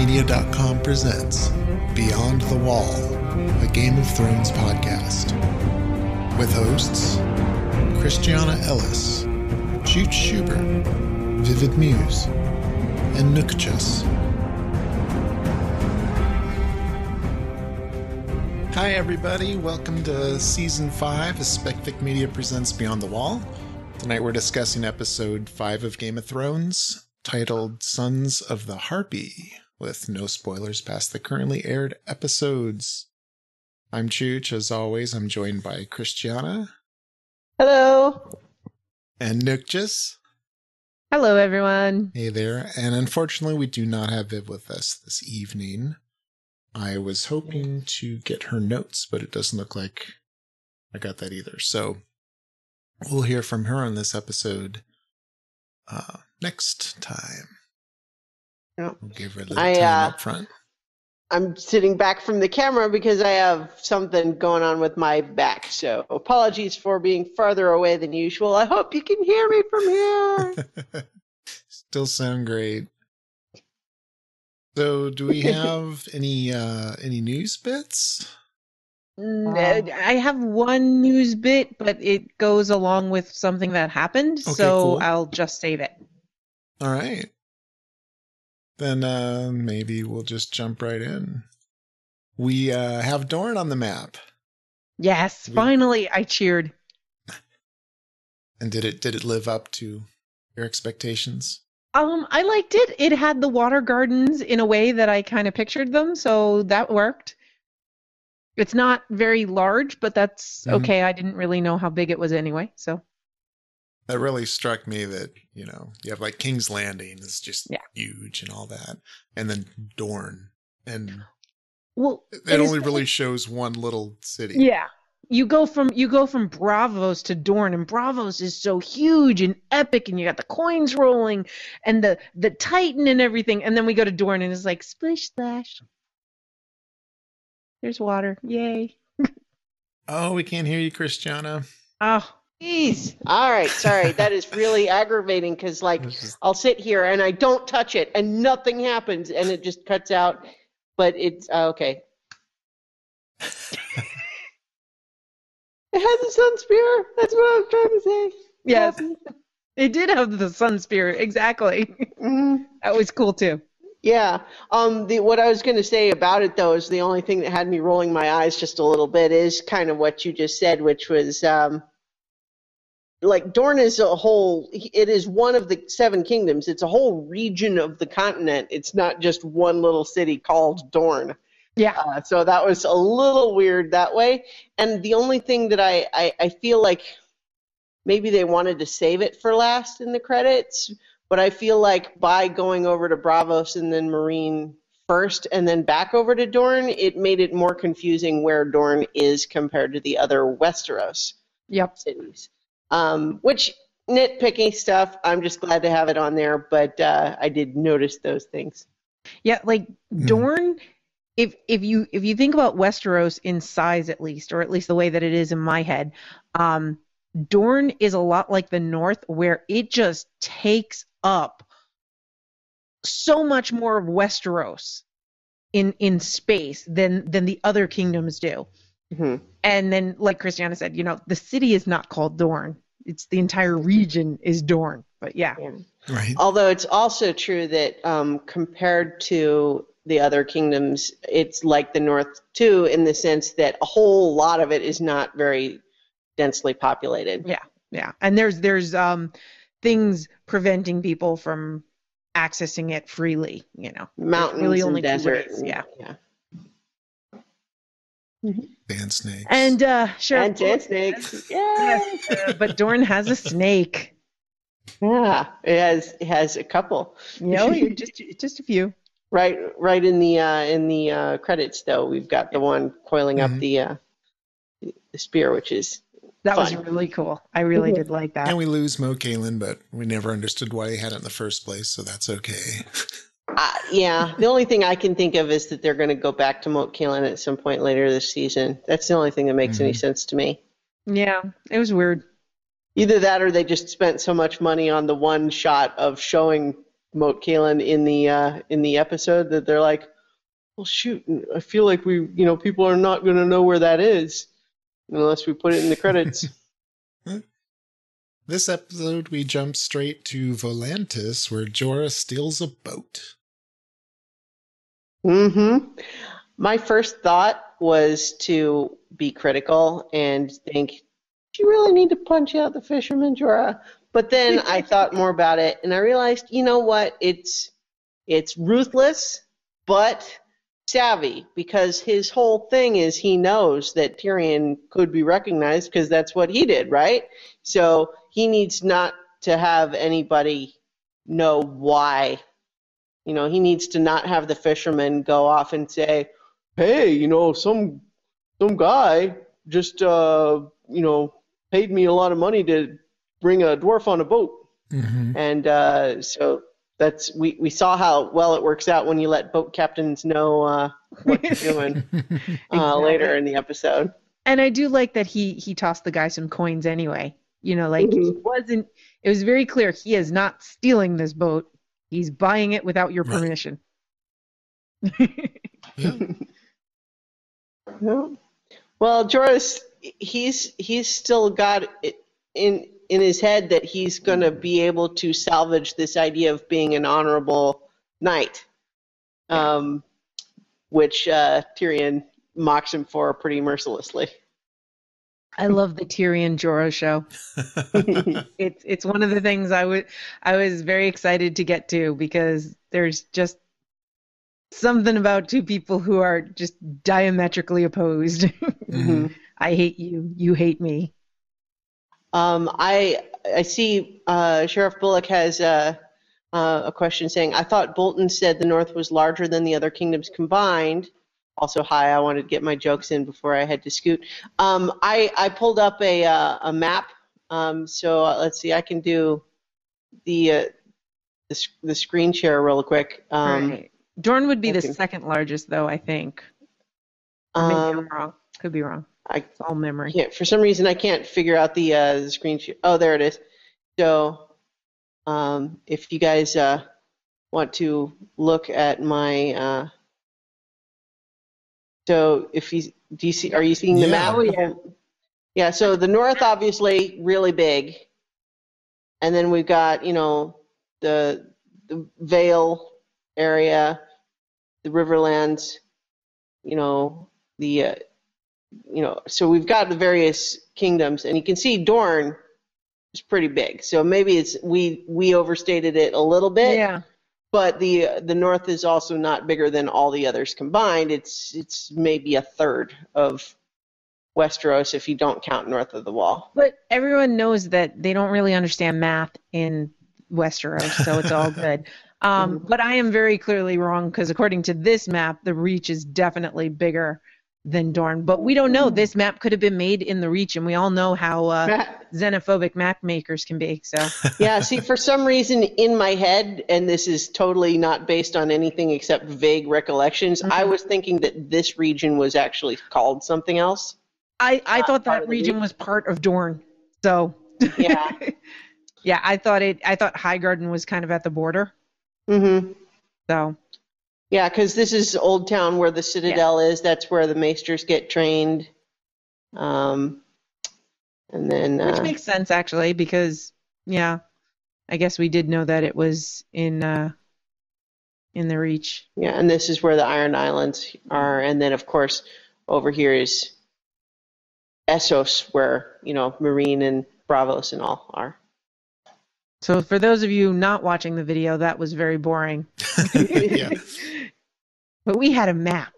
SpecFicMedia.com presents Beyond the Wall, a Game of Thrones podcast. With hosts Christiana Ellis, Jute Schubert, Vivid Muse, and Nookchus. Hi everybody, welcome to Season 5 as SpecFic Media presents Beyond the Wall. Tonight we're discussing Episode 5 of Game of Thrones, titled Sons of the Harpy, with no spoilers past the currently aired episodes. I'm Chooch, as always. I'm joined by Christiana. Hello. And Nookchus. Hello, everyone. Hey there. And unfortunately, we do not have Viv with us this evening. I was hoping to get her notes, but it doesn't look like I got that either. So we'll hear from her on this episode next time. Yep. We'll give her a little time up front. I'm sitting back from the camera because I have something going on with my back. So apologies for being farther away than usual. I hope you can hear me from here. Still sound great. So do we have any news bits? I have one news bit, but it goes along with something that happened. Okay, so cool. I'll just save it. All right. Then maybe we'll just jump right in. We have Dorne on the map. Yes, finally, I cheered. And did it live up to your expectations? I liked it. It had the water gardens in a way that I kind of pictured them, so that worked. It's not very large, but that's okay. I didn't really know how big it was anyway, so. That really struck me that, you know, you have like King's Landing is just huge and all that. And then Dorne. And it only really shows one little city. Yeah. You go from Braavos to Dorne, and Braavos is so huge and epic, and you got the coins rolling and the Titan and everything. And then we go to Dorne and it's like splish splash. There's water. Yay. Oh, we can't hear you, Christiana. Oh. Jeez. All right. Sorry. That is really aggravating because, like, I'll sit here and I don't touch it and nothing happens and it just cuts out. But it's okay. It has a sun spear. That's what I was trying to say. Yes. It did have the sun spear. Exactly. Mm-hmm. That was cool, too. Yeah. What I was going to say about it, though, is the only thing that had me rolling my eyes just a little bit is kind of what you just said, which was like Dorne is a whole, it is one of the seven kingdoms. It's a whole region of the continent. It's not just one little city called Dorne. Yeah. So that was a little weird that way. And the only thing that I feel like maybe they wanted to save it for last in the credits, but I feel like by going over to Braavos and then Meereen first and then back over to Dorne, it made it more confusing where Dorne is compared to the other Westeros cities. Which nitpicky stuff. I'm just glad to have it on there, but I did notice those things. Yeah, like Dorne, if you think about Westeros in size, at least, or at least the way that it is in my head, Dorne is a lot like the North, where it just takes up so much more of Westeros in space than the other kingdoms do. Mm-hmm. And then, like Christiana said, you know, the city is not called Dorne. It's the entire region is Dorne. But yeah. Right. Although it's also true that compared to the other kingdoms, it's like the North too, in the sense that a whole lot of it is not very densely populated. Yeah, yeah. And there's things preventing people from accessing it freely. You know, mountains really and deserts. Yeah. Mm-hmm. Sand snakes. And sure. And sand snakes. Yeah. But Dorne has a snake. Yeah, it has a couple. No, just a few. Right in the credits though, we've got the one coiling up the spear, which is that was really cool. I really did like that. And we lose Mo Kalen, but we never understood why he had it in the first place, so that's okay. Yeah, the only thing I can think of is that they're going to go back to Moat Kalen at some point later this season. That's the only thing that makes any sense to me. Yeah, it was weird. Either that or they just spent so much money on the one shot of showing Caitlin in the episode that they're like, well, shoot, I feel like we, you know, people are not going to know where that is unless we put it in the credits. This episode, we jump straight to Volantis, where Jorah steals a boat. My first thought was to be critical and think, do you really need to punch out the fisherman, Jorah? But then I thought more about it, and I realized, you know what? It's ruthless, but savvy, because his whole thing is he knows that Tyrion could be recognized because that's what he did, right? So he needs not to have anybody know why. You know, he needs to not have the fisherman go off and say, hey, you know, some guy just, you know, paid me a lot of money to bring a dwarf on a boat. And so that's, we saw how well it works out when you let boat captains know what you're doing later in the episode. And I do like that he tossed the guy some coins anyway. You know, like he wasn't, it was very clear he is not stealing this boat. He's buying it without your permission. Well, Jorah's, he's still got it in his head that he's going to be able to salvage this idea of being an honorable knight, which Tyrion mocks him for pretty mercilessly. I love the Tyrion Jorah show. It's one of the things I was very excited to get to, because there's just something about two people who are just diametrically opposed. I hate you, you hate me. I see Sheriff Bullock has a question saying, I thought Bolton said the North was larger than the other kingdoms combined. Also, hi, I wanted to get my jokes in before I had to scoot. I pulled up a map. So let's see, I can do the screen share real quick. Right. Dorne would be the second largest, though, I think. Maybe I'm wrong. Could be wrong. It's all memory. Yeah, for some reason, I can't figure out the screen share. Oh, there it is. So if you guys want to look at my... So if you do, you see, are you seeing the map? Yeah. So the North, obviously, really big, and then we've got, you know, the Vale area, the Riverlands, you know, the you know. So we've got the various kingdoms, and you can see Dorne is pretty big. So maybe it's we overstated it a little bit. Yeah. But the North is also not bigger than all the others combined. It's maybe a third of Westeros if you don't count north of the Wall. But everyone knows that they don't really understand math in Westeros, so it's all good. But I am very clearly wrong, because according to this map, the Reach is definitely bigger than Dorne. But we don't know. This map could have been made in the Reach, and we all know how xenophobic map makers can be. So yeah, see, for some reason in my head, and this is totally not based on anything except vague recollections, I was thinking that this region was actually called something else. I thought that region was part of Dorne. So yeah, yeah, I thought Highgarden was kind of at the border. So. Yeah, because this is Old Town where the Citadel is. That's where the Maesters get trained. And then which makes sense, actually, because, yeah, I guess we did know that it was in the Reach. Yeah, and this is where the Iron Islands are. And then, of course, over here is Essos, where, you know, Meereen and Braavos and all are. So for those of you not watching the video, that was very boring. But we had a map.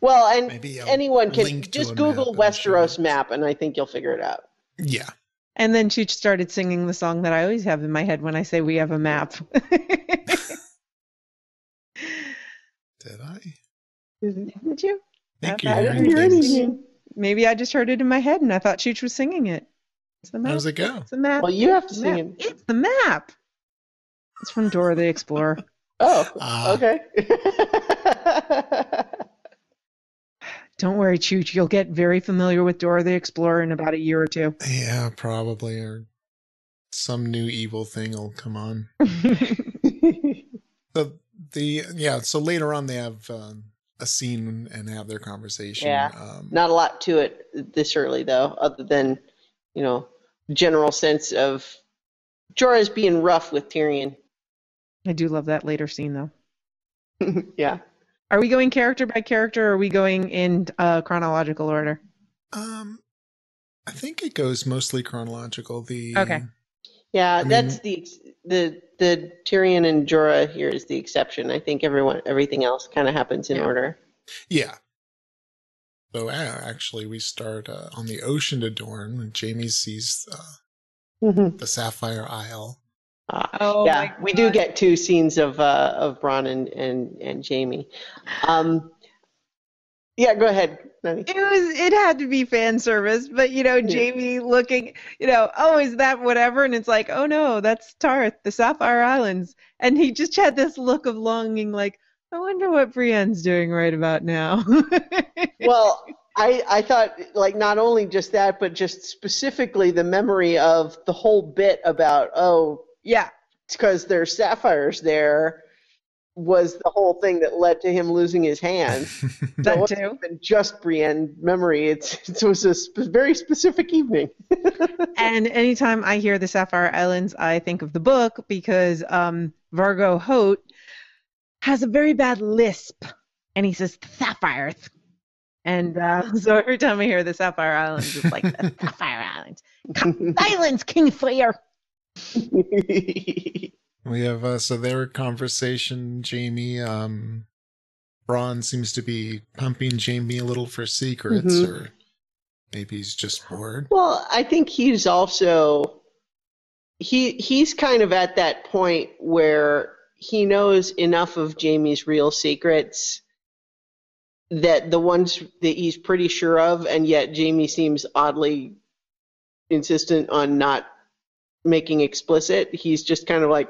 Well, and anyone can just Google Westeros map, and I think you'll figure it out. Yeah. And then Chooch started singing the song that I always have in my head when I say we have a map. Did I? Did you? Thank you. I didn't hear anything. Maybe I just heard it in my head, and I thought Chooch was singing it. It's the map. How does it go? It's the map. Well, you have to sing it. It's the map. It's from Dora the Explorer. Okay. Don't worry, Chooch. You'll get very familiar with Dora the Explorer in about a year or two. Yeah, probably. Or some new evil thing will come on. So later on they have a scene and have their conversation. Yeah, not a lot to it this early though, other than general sense of Jorah's being rough with Tyrion. I do love that later scene though. Yeah. Are we going character by character, or are we going in chronological order? I think it goes mostly chronological. The Tyrion and Jorah here is the exception. I think everything else kind of happens in order. Yeah. So actually, we start on the ocean to Dorne when Jaime sees the Sapphire Isle. We do get two scenes of Bronn and Jaime. Go ahead. It had to be fan service, but Jaime looking, is that whatever? And it's like, oh no, that's Tarth, the Sapphire Islands, and he just had this look of longing, like, I wonder what Brienne's doing right about now. Well, I thought not only just that, but just specifically the memory of the whole bit about because there's sapphires there. Was the whole thing that led to him losing his hand. That wasn't even just Brienne memory. It was a very specific evening. And anytime I hear the Sapphire Islands, I think of the book because Vargo Holt has a very bad lisp, and he says sapphire. And so every time I hear the Sapphire Islands, it's like the Sapphire Islands. Islands, King Freer. We have, their conversation, Jaime, Bronn seems to be pumping Jaime a little for secrets, or maybe he's just bored. Well, I think he's also, he's kind of at that point where he knows enough of Jaime's real secrets that the ones that he's pretty sure of, and yet Jaime seems oddly insistent on not making explicit. He's just kind of like,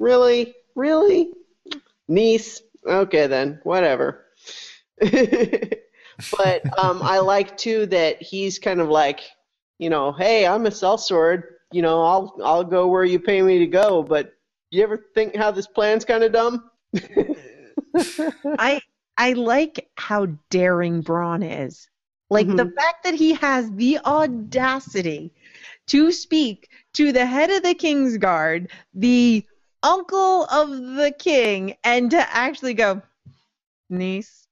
Really? Niece? Okay, then. Whatever. But I like, too, that he's kind of like, hey, I'm a sellsword. I'll go where you pay me to go. But you ever think how this plan's kind of dumb? I like how daring Bronn is. The fact that he has the audacity to speak to the head of the King's Guard, the uncle of the king, and to actually go, niece,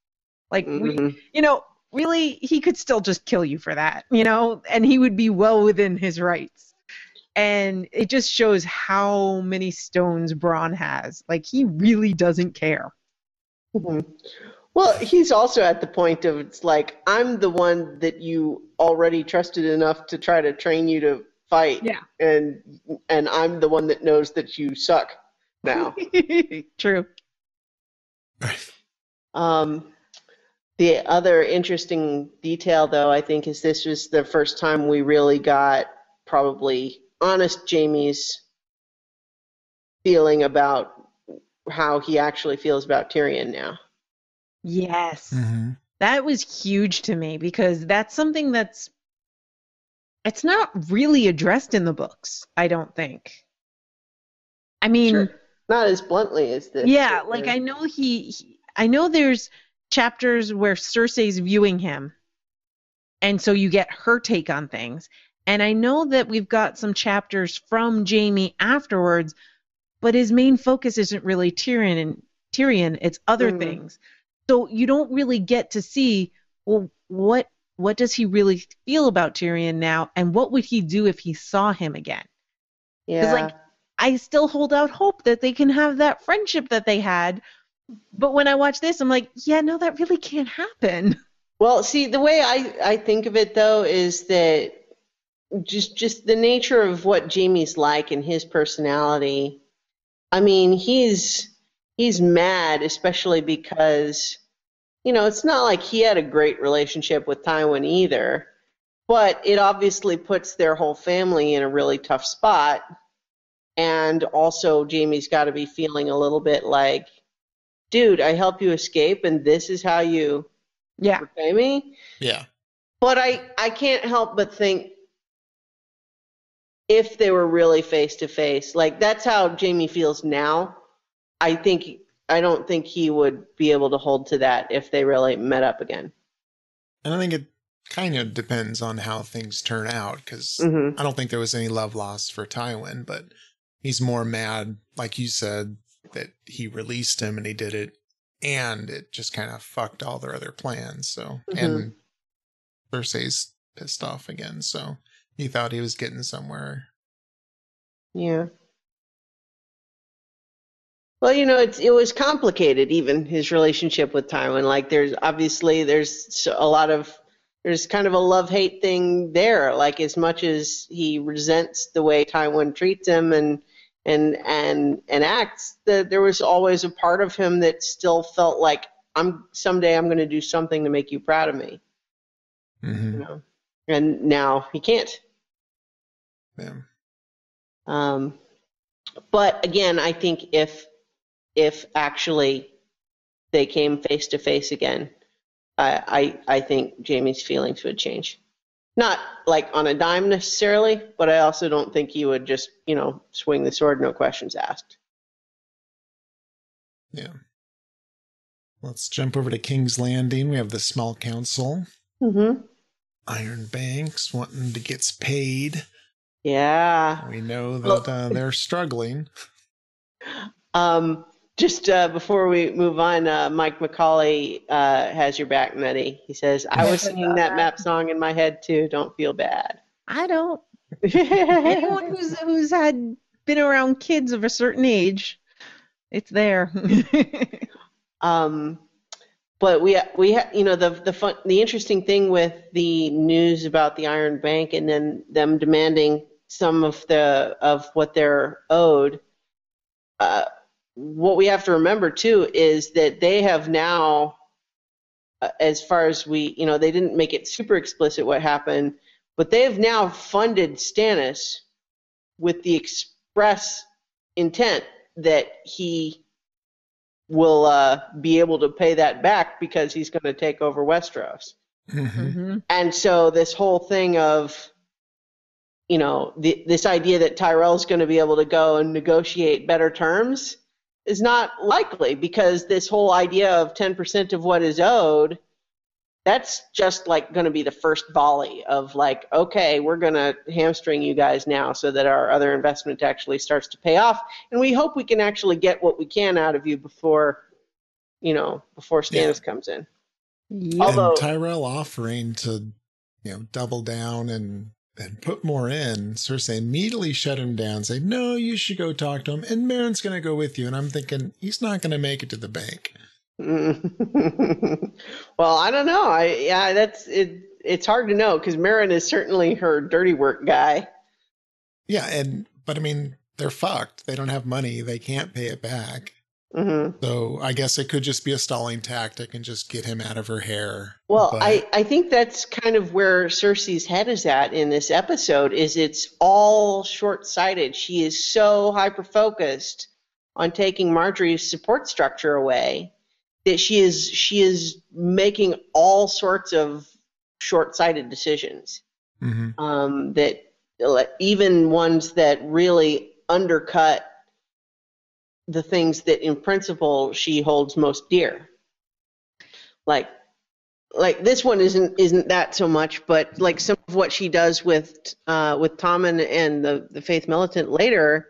really, he could still just kill you for that, and he would be well within his rights. And it just shows how many stones Bronn has. He really doesn't care. Mm-hmm. Well, he's also at the point of, it's like, I'm the one that you already trusted enough to try to train you to fight, and I'm the one that knows that you suck now. True. The other interesting detail, though, I think, is this was the first time we really got probably honest Jaime's feeling about how he actually feels about Tyrion now. Yes. Mm-hmm. That was huge to me, because that's something that's, it's not really addressed in the books, I don't think. I mean, sure. Not as bluntly as this. Yeah, I know I know there's chapters where Cersei's viewing him, and so you get her take on things. And I know that we've got some chapters from Jaime afterwards, but his main focus isn't really Tyrion, it's other things. So you don't really get to see, well, what does he really feel about Tyrion now, and what would he do if he saw him again? Yeah. Because, I still hold out hope that they can have that friendship that they had, but when I watch this, I'm like, yeah, no, that really can't happen. Well, see, the way I think of it, though, is that just the nature of what Jaime's like and his personality, I mean, he's mad, especially because... it's not like he had a great relationship with Tywin either, but it obviously puts their whole family in a really tough spot. And also Jaime's got to be feeling a little bit like, dude, I help you escape, and this is how you repay me? Yeah. But I can't help but think if they were really face to face. Like, that's how Jaime feels now. I don't think he would be able to hold to that if they really met up again. And I think it kind of depends on how things turn out, because I don't think there was any love lost for Tywin, but he's more mad, like you said, that he released him and he did it, and it just kind of fucked all their other plans. So, and Cersei's pissed off again, so he thought he was getting somewhere. Yeah. Well, you know, it was complicated, even his relationship with Tywin. Like, there's kind of a love-hate thing there. Like, as much as he resents the way Tywin treats him and acts, that there was always a part of him that still felt like, someday I'm going to do something to make you proud of me. Mm-hmm. You know? And now he can't. Yeah. But again, I think if actually they came face to face again, I think Jaime's feelings would change. Not like on a dime necessarily, but I also don't think he would just, you know, swing the sword, no questions asked. Yeah. Let's jump over to King's Landing. We have the small council. Mm-hmm. Iron Banks wanting to get paid. Yeah. We know that they're struggling. Just before we move on, Mike McCauley has your back, Nutty. He says, I was singing that map song in my head too. Don't feel bad. I don't. Anyone who's had been around kids of a certain age, it's there. But the interesting thing with the news about the Iron Bank and then them demanding some of what they're owed. What we have to remember too is that they have now, as far as they didn't make it super explicit what happened, but they have now funded Stannis with the express intent that he will be able to pay that back because he's going to take over Westeros. Mm-hmm. And so this whole thing of, you know, this idea that Tyrell's going to be able to go and negotiate better terms is not likely, because this whole idea of 10% of what is owed, that's just like going to be the first volley of like, okay, we're going to hamstring you guys now so that our other investment actually starts to pay off. And we hope we can actually get what we can out of you before Stannis comes in. Yeah. Although, and Tyrell offering to, you know, double down and put more in, Cersei immediately shut him down, say, no, you should go talk to him, and Meereen's going to go with you. And I'm thinking, he's not going to make it to the bank. Well, I don't know. That's it. It's hard to know, because Meereen is certainly her dirty work guy. Yeah, but I mean, they're fucked. They don't have money. They can't pay it back. Mm-hmm. So I guess it could just be a stalling tactic and just get him out of her hair. Well, but I think that's kind of where Cersei's head is at in this episode, is it's all short-sighted. She is so hyper-focused on taking Margaery's support structure away that she is making all sorts of short-sighted decisions. Mm-hmm. That even ones that really undercut the things that in principle she holds most dear. Like this one isn't that so much, but like some of what she does with Tommen and the Faith Militant later,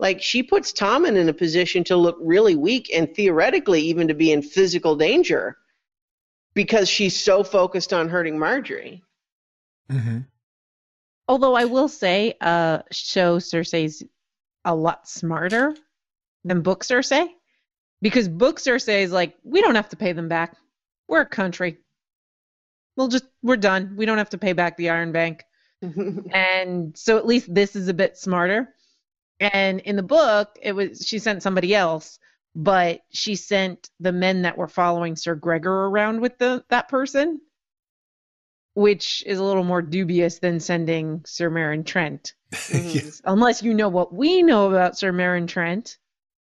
like she puts Tommen in a position to look really weak and theoretically even to be in physical danger because she's so focused on hurting Margaery. Mm-hmm. Although I will say, Cersei's a lot smarter than Book Cersei, because Book Cersei is like, we don't have to pay them back. We're a country. We're done. We don't have to pay back the Iron Bank. And so at least this is a bit smarter. And in the book, she sent somebody else, but she sent the men that were following Sir Gregor around with that person, which is a little more dubious than sending Sir Meryn Trent. Yeah. Unless you know what we know about Sir Meryn Trent.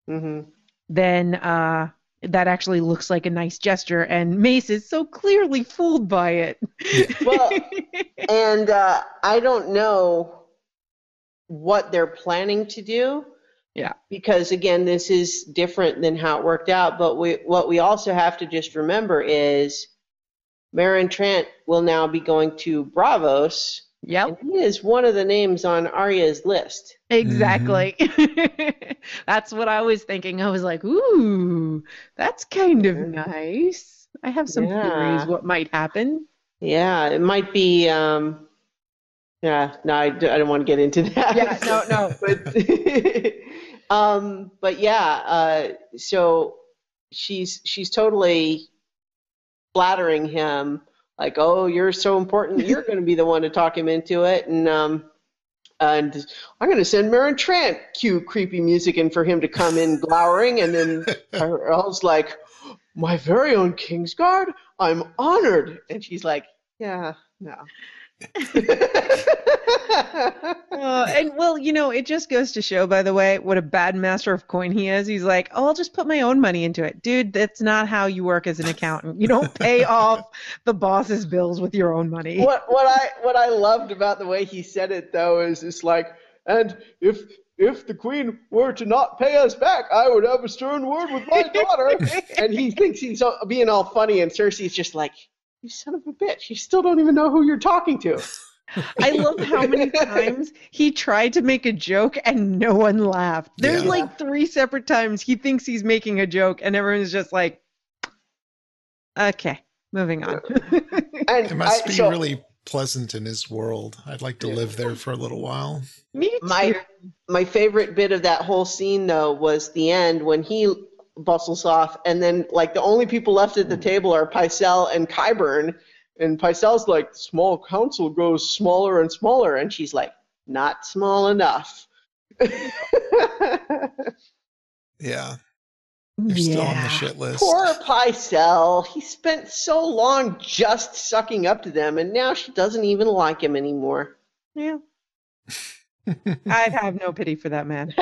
Mm-hmm. Then that actually looks like a nice gesture, and Mace is so clearly fooled by it. Well, and I don't know what they're planning to do. Yeah. Because again, this is different than how it worked out. But what we also have to just remember is Maren Trant will now be going to Braavos. Yep. And he is one of the names on Arya's list. Exactly. Mm-hmm. That's what I was thinking. I was like, ooh, that's kind of nice. I have some theories what might happen. Yeah, it might be... I don't want to get into that. Yeah, no. But, so she's totally flattering him. Like, oh, you're so important. You're going to be the one to talk him into it. And I'm going to send Maren Trant cue creepy music in for him to come in glowering. And then I was like, my very own Kingsguard, I'm honored. And she's like, yeah, no. It just goes to show, by the way, what a bad master of coin he is. He's like, oh, I'll just put my own money into it. Dude, that's not how you work as an accountant. You don't pay off the boss's bills with your own money. What I loved about the way he said it, though, is it's like, and if the queen were to not pay us back, I would have a stern word with my daughter. And he thinks he's being all funny, and Cersei's just like, you son of a bitch, you still don't even know who you're talking to. I love how many times he tried to make a joke and no one laughed. There's like three separate times he thinks he's making a joke and everyone's just like, okay, moving on. And it must be really pleasant in his world. I'd like to live there for a little while. Me too. My favorite bit of that whole scene, though, was the end when he bustles off, and then like the only people left at the table are Pycelle and Qyburn, and Pycelle's like, small council grows smaller and smaller, and she's like, not small enough. You're still on the shit list. Poor Pycelle. He spent so long just sucking up to them, and now she doesn't even like him anymore. Yeah. I'd have no pity for that man.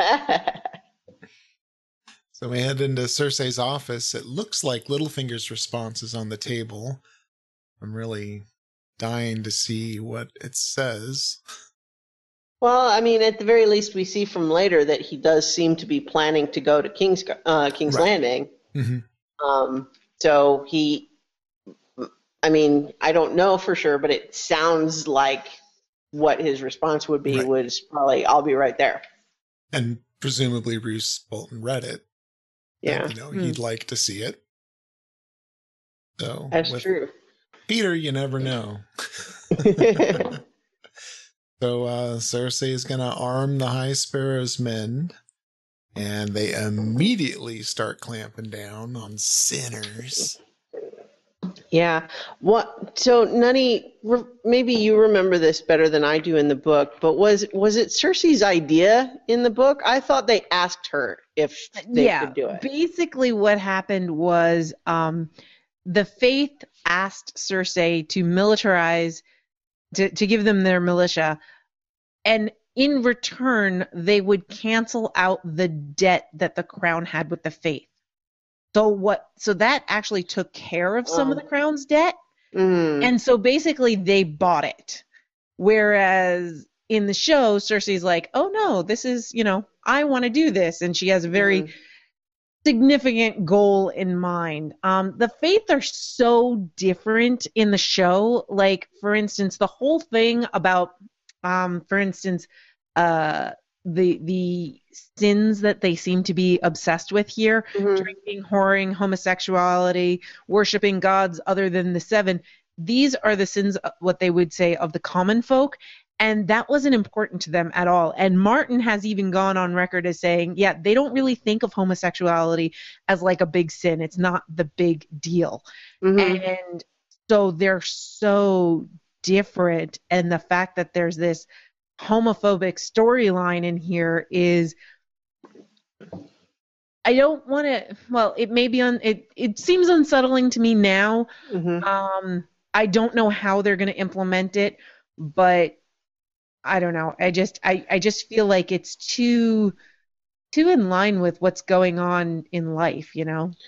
So we head into Cersei's office. It looks like Littlefinger's response is on the table. I'm really dying to see what it says. Well, I mean, at the very least, we see from later that he does seem to be planning to go to King's Landing. Mm-hmm. I don't know for sure, but it sounds like what his response would be was probably, I'll be right there. And presumably Roose Bolton read it. Yeah, he'd like to see it. So that's true. Peter, you never know. So Cersei is going to arm the High Sparrow's men, and they immediately start clamping down on sinners. Yeah. So Nutty, maybe you remember this better than I do in the book, but was it Cersei's idea in the book? I thought they asked her if they could do it. Basically what happened was the Faith asked Cersei to militarize, to give them their militia, and in return they would cancel out the debt that the crown had with the Faith. So that actually took care of some of the crown's debt. Mm. And so basically they bought it. Whereas in the show, Cersei's like, oh no, this is, I want to do this. And she has a very significant goal in mind. The Faith are so different in the show. Like, for instance, the whole thing about, the sins that they seem to be obsessed with here, drinking, whoring, homosexuality, worshiping gods other than the seven, these are the sins, what they would say, of the common folk, and that wasn't important to them at all. And Martin has even gone on record as saying, they don't really think of homosexuality as like a big sin. It's not the big deal. And so they're so different, and the fact that there's this homophobic storyline in here is, I don't want to, it may be it seems unsettling to me now. I don't know how they're going to implement it, but I don't know. I just feel like it's too in line with what's going on in life,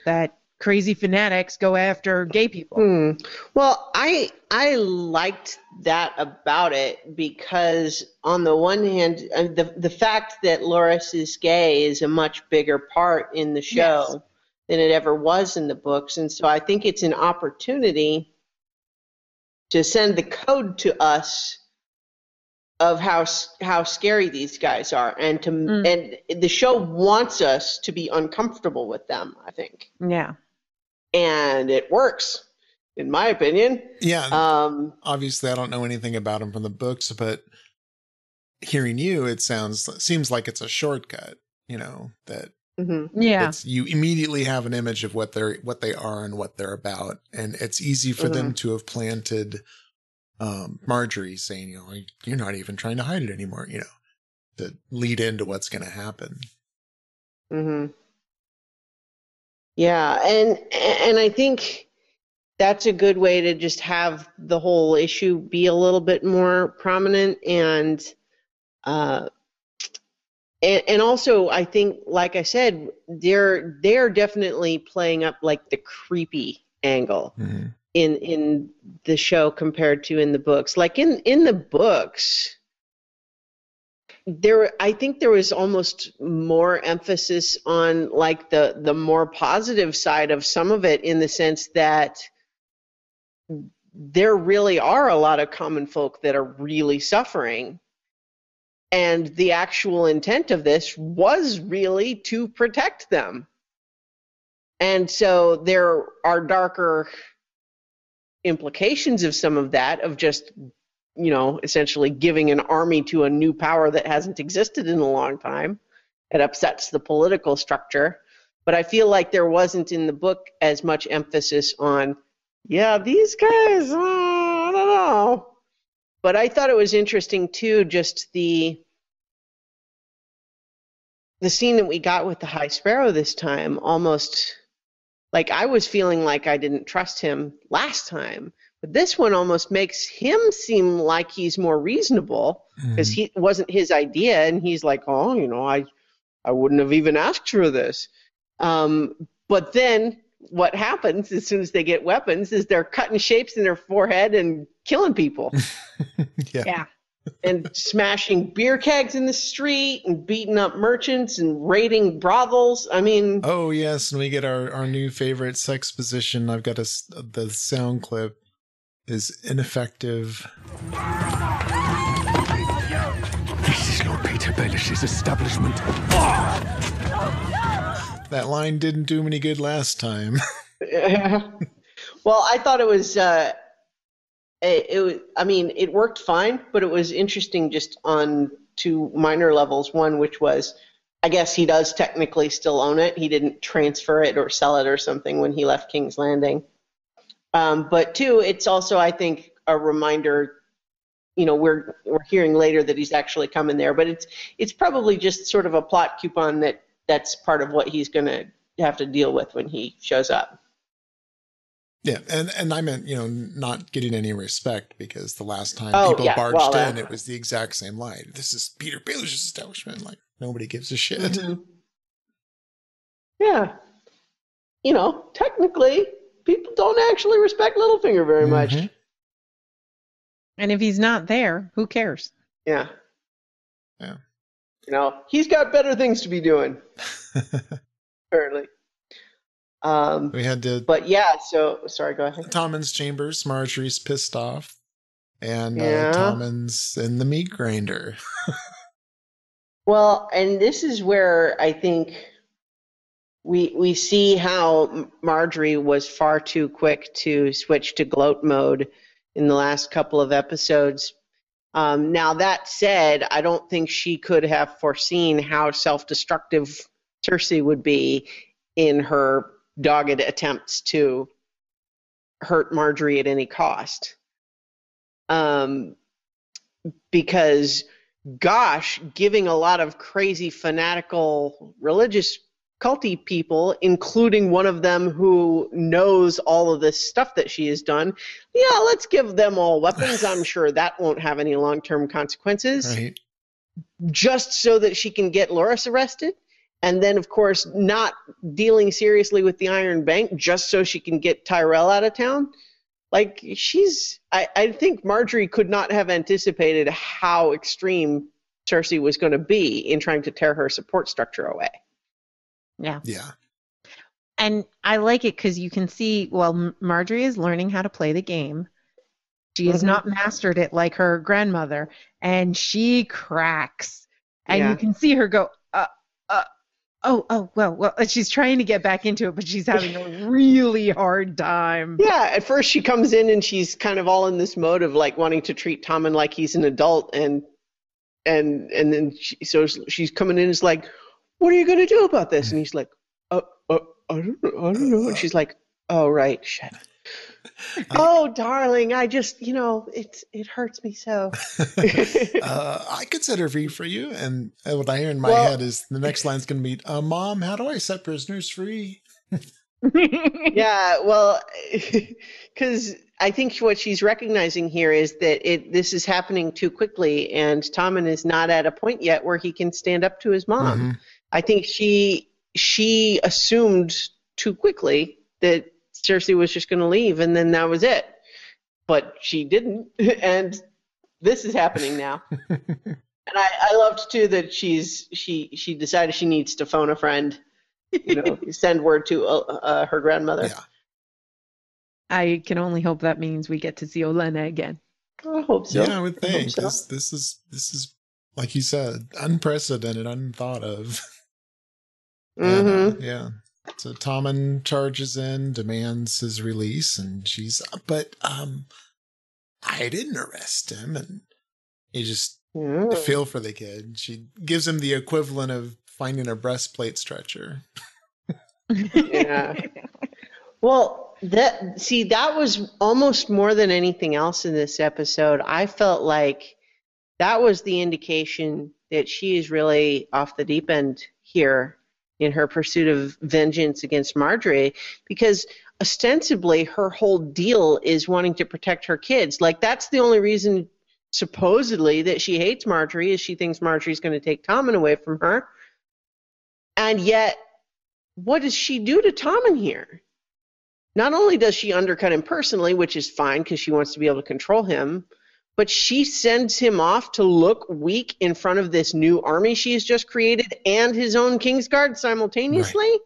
that crazy fanatics go after gay people. Well, I liked that about it, because on the one hand, the fact that Loras is gay is a much bigger part in the show than it ever was in the books. And so I think it's an opportunity to send the code to us of how scary these guys are, and to and the show wants us to be uncomfortable with them, I think. Yeah. And it works, in my opinion. Yeah. Obviously, I don't know anything about him from the books, but hearing you, it seems like it's a shortcut. You know that. Yeah. You immediately have an image of what they are and what they're about, and it's easy for them to have planted. Margaery saying, you know, like, you're not even trying to hide it anymore, you know, to lead into what's going to happen. Yeah. And I think that's a good way to just have the whole issue be a little bit more prominent. And also I think, like I said, they're definitely playing up like the creepy angle. In the show compared to in the books. Like in the books, I think there was almost more emphasis on like the more positive side of some of it, in the sense that there really are a lot of common folk that are really suffering. And the actual intent of this was really to protect them. And so there are darker implications of some of that, of just, you know, essentially giving an army to a new power that hasn't existed in a long time. It upsets the political structure. But I feel like there wasn't in the book as much emphasis on, these guys, I don't know. But I thought it was interesting too, just the scene that we got with the High Sparrow this time, almost like I was feeling like I didn't trust him last time, but this one almost makes him seem like he's more reasonable, because he wasn't his idea. And he's like, oh, you know, I wouldn't have even asked for this. But then what happens as soon as they get weapons is they're cutting shapes in their forehead and killing people. And smashing beer kegs in the street and beating up merchants and raiding brothels. I mean... Oh, yes. And we get our new favorite sex position. I've got the sound clip is ineffective. This is not Peter Bellish's establishment. That line didn't do me any good last time. Well, I thought it was... it worked fine, but it was interesting just on two minor levels. One, which was, I guess he does technically still own it. He didn't transfer it or sell it or something when he left King's Landing. But two, it's also, I think, a reminder, you know, we're hearing later that he's actually coming there, but it's probably just sort of a plot coupon that's part of what he's going to have to deal with when he shows up. Yeah, and I meant, you know, not getting any respect, because the last time people barged in, it was the exact same line. This is Peter Baelish's establishment. Like, nobody gives a shit. Yeah. You know, technically, people don't actually respect Littlefinger very much. And if he's not there, who cares? Yeah. Yeah. You know, he's got better things to be doing. Apparently. We had to, but yeah, so sorry, go ahead. Tommen's chambers, Margaery's pissed off, and Tommen's in the meat grinder. Well, and this is where I think we see how Margaery was far too quick to switch to gloat mode in the last couple of episodes. Now that said, I don't think she could have foreseen how self-destructive Cersei would be in her dogged attempts to hurt Margaery at any cost. Because, gosh, giving a lot of crazy, fanatical, religious, culty people, including one of them who knows all of this stuff that she has done, let's give them all weapons. I'm sure that won't have any long-term consequences. Right. Just so that she can get Loras arrested. and then, of course, not dealing seriously with the Iron Bank just so she can get Tyrell out of town. Like, she's – I think Margaery could not have anticipated how extreme Cersei was going to be in trying to tear her support structure away. Yeah. Yeah. And I like it because you can see, well, Margaery is learning how to play the game. She has not mastered it like her grandmother, and she cracks. And you can see her go, well. She's trying to get back into it, but she's having a really hard time. Yeah, at first she comes in and she's kind of all in this mode of like wanting to treat Tommen like he's an adult, and then she's coming in and is like, what are you going to do about this? And he's like, I don't know. And she's like, oh, right, shit. Oh, darling, I just, you know, it hurts me so. I could set a free for you, and what I hear in my head is the next line's going to be, Mom, how do I set prisoners free? Yeah, well, because I think what she's recognizing here is that this is happening too quickly, and Tommen is not at a point yet where he can stand up to his mom. Mm-hmm. I think she assumed too quickly that Cersei was just going to leave, and then that was it. But she didn't, and this is happening now. And I loved too that she decided she needs to phone a friend, you know, send word to her grandmother. Yeah. I can only hope that means we get to see Olenna again. I hope so. Yeah, I would think this is like you said, unprecedented, unthought of. Mm-hmm. Yeah. So Tommen charges in, demands his release, and she's, but I didn't arrest him, and you just feel for the kid. She gives him the equivalent of finding a breastplate stretcher. Yeah. Well, that was almost more than anything else in this episode. I felt like that was the indication that she is really off the deep end here in her pursuit of vengeance against Margaery, because ostensibly her whole deal is wanting to protect her kids. Like, that's the only reason, supposedly, that she hates Margaery, is she thinks Margaery's going to take Tommen away from her. And yet, what does she do to Tommen here? Not only does she undercut him personally, which is fine because she wants to be able to control him, but she sends him off to look weak in front of this new army she's just created and his own Kingsguard simultaneously. Right.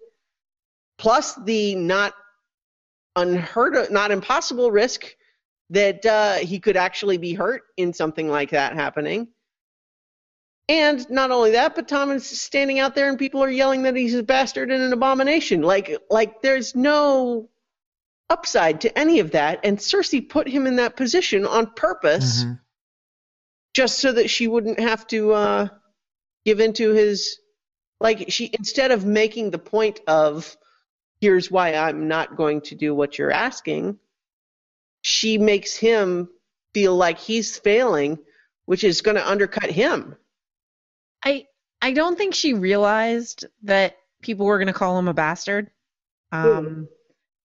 Plus the not unheard of, not impossible risk that he could actually be hurt in something like that happening. And not only that, but Tommen's standing out there and people are yelling that he's a bastard and an abomination. Like there's no upside to any of that, and Cersei put him in that position on purpose, just so that she wouldn't have to give into his, like, she, instead of making the point of here's why I'm not going to do what you're asking, she makes him feel like he's failing, which is going to undercut him. I don't think she realized that people were going to call him a bastard.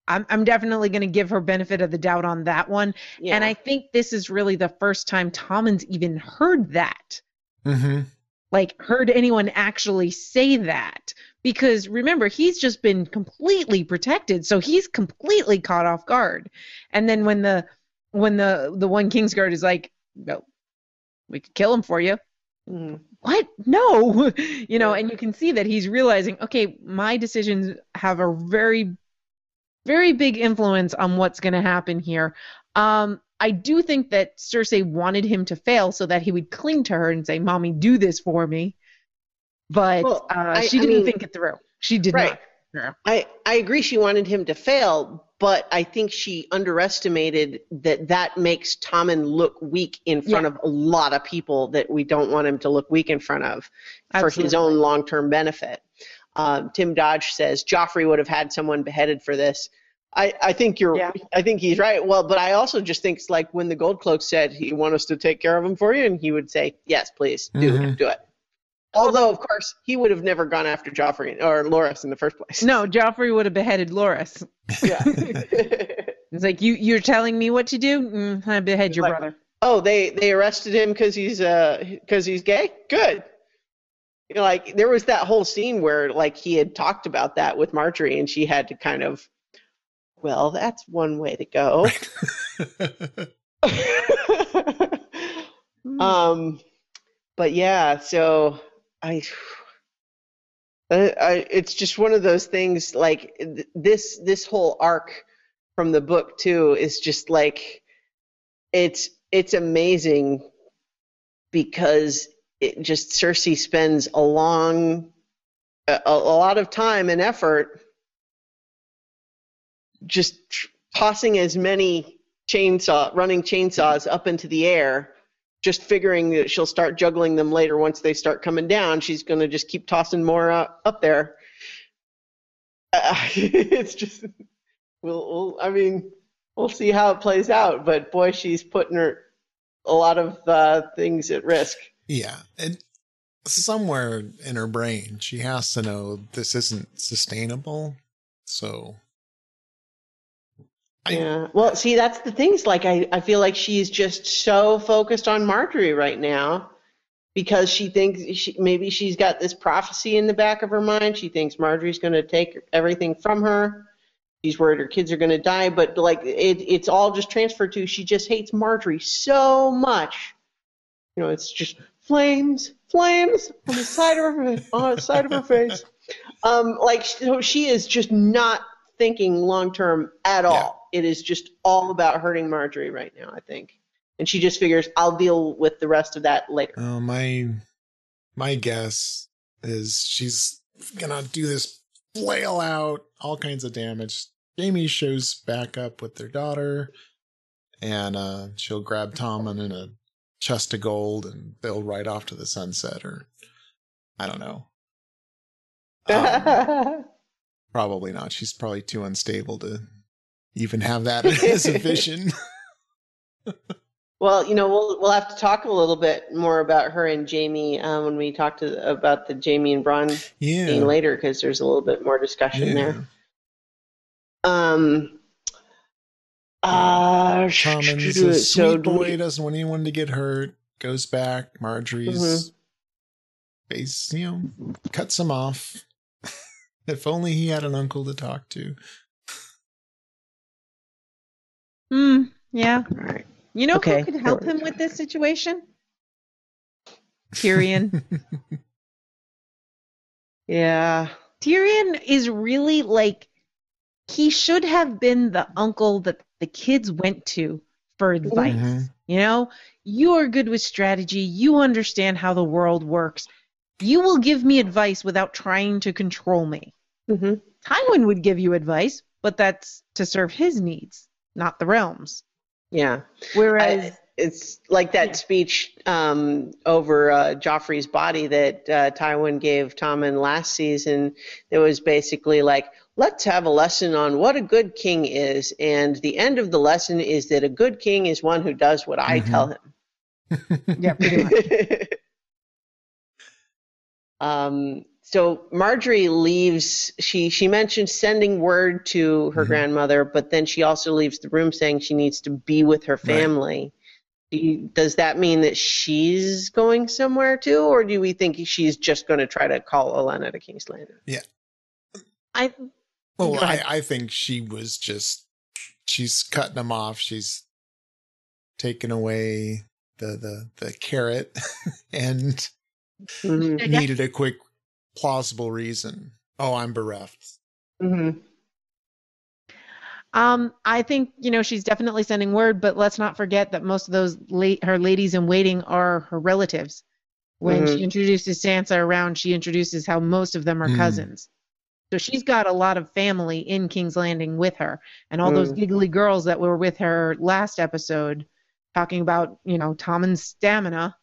I'm definitely going to give her benefit of the doubt on that one. Yeah. And I think this is really the first time Tommen's even heard that. Mm-hmm. Like, heard anyone actually say that. Because, remember, he's just been completely protected, so he's completely caught off guard. And then when the one Kingsguard is like, no, we could kill him for you. Mm. What? No! You know, and you can see that he's realizing, okay, my decisions have a very... very big influence on what's going to happen here. I do think that Cersei wanted him to fail so that he would cling to her and say, Mommy, do this for me. But she didn't think it through. She did not. Yeah. I agree she wanted him to fail, but I think she underestimated that makes Tommen look weak in front of a lot of people that we don't want him to look weak in front of. Absolutely. For his own long-term benefit. Tim Dodge says Joffrey would have had someone beheaded for this. I think you're. Yeah. I think he's right. Well, but I also just think it's like when the Gold Cloak said he want us to take care of him for you, and he would say yes, please do it. Although of course he would have never gone after Joffrey or Loras in the first place. No, Joffrey would have beheaded Loras. Yeah, it's like you're telling me what to do. I behead your brother. Oh, they arrested him because he's gay. Good. like there was that whole scene where like he had talked about that with Margaery and she had to kind of, well, that's one way to go. Right. But yeah, so I it's just one of those things like this whole arc from the book too is just like, it's amazing because it just Cersei spends a lot of time and effort just tossing as many running chainsaws up into the air, just figuring that she'll start juggling them later once they start coming down. She's going to just keep tossing more up there. It's just, we'll see how it plays out. But boy, she's putting a lot of things at risk. Yeah. And somewhere in her brain, she has to know this isn't sustainable. So. Yeah. Well, see, that's the thing. Like, I feel like she's just so focused on Margaery right now because she thinks maybe she's got this prophecy in the back of her mind. She thinks Margaery's going to take everything from her. She's worried her kids are going to die, but like it's all just transferred to. She just hates Margaery so much. You know, it's just flames on the side of her face. Like so she is just not thinking long term at all. Yeah. It is just all about hurting Margaery right now, I think. And she just figures, I'll deal with the rest of that later. My guess is she's going to do this, flail out, all kinds of damage. Jaime shows back up with their daughter, and she'll grab Tommen in a chest of gold, and they'll ride off to the sunset, or I don't know. Probably not. She's probably too unstable to even have that as a vision. Well, you know, we'll have to talk a little bit more about her and Jaime when we talk about the Jaime and Bronn scene later, because there's a little bit more discussion there. Tommen's a sweet boy, doesn't want anyone to get hurt, goes back. Margaery's face, you know, cuts him off. If only he had an uncle to talk to. Yeah. All right. You know who could help him with this situation? Tyrion. Yeah. Tyrion is really like, he should have been the uncle that the kids went to for advice. Mm-hmm. You know, you are good with strategy. You understand how the world works. You will give me advice without trying to control me. Mm-hmm. Tywin would give you advice, but that's to serve his needs, not the realm's. Yeah. Whereas it's like that speech over Joffrey's body that Tywin gave Tommen last season. That was basically like, let's have a lesson on what a good king is. And the end of the lesson is that a good king is one who does what I tell him. Yeah, pretty much. So Margaery leaves, she mentioned sending word to her grandmother, but then she also leaves the room saying she needs to be with her family. Right. Does that mean that she's going somewhere too, or do we think she's just going to try to call Olenna to King's Landing? Yeah. I think she was just, she's cutting him off. She's taking away the carrot and needed a quick plausible reason. Oh, I'm bereft. Mm-hmm. I think, you know, she's definitely sending word, but let's not forget that most of those her ladies in waiting are her relatives. When she introduces Sansa around, she introduces how most of them are cousins. So she's got a lot of family in King's Landing with her, and all those giggly girls that were with her last episode talking about, you know, Tommen's stamina,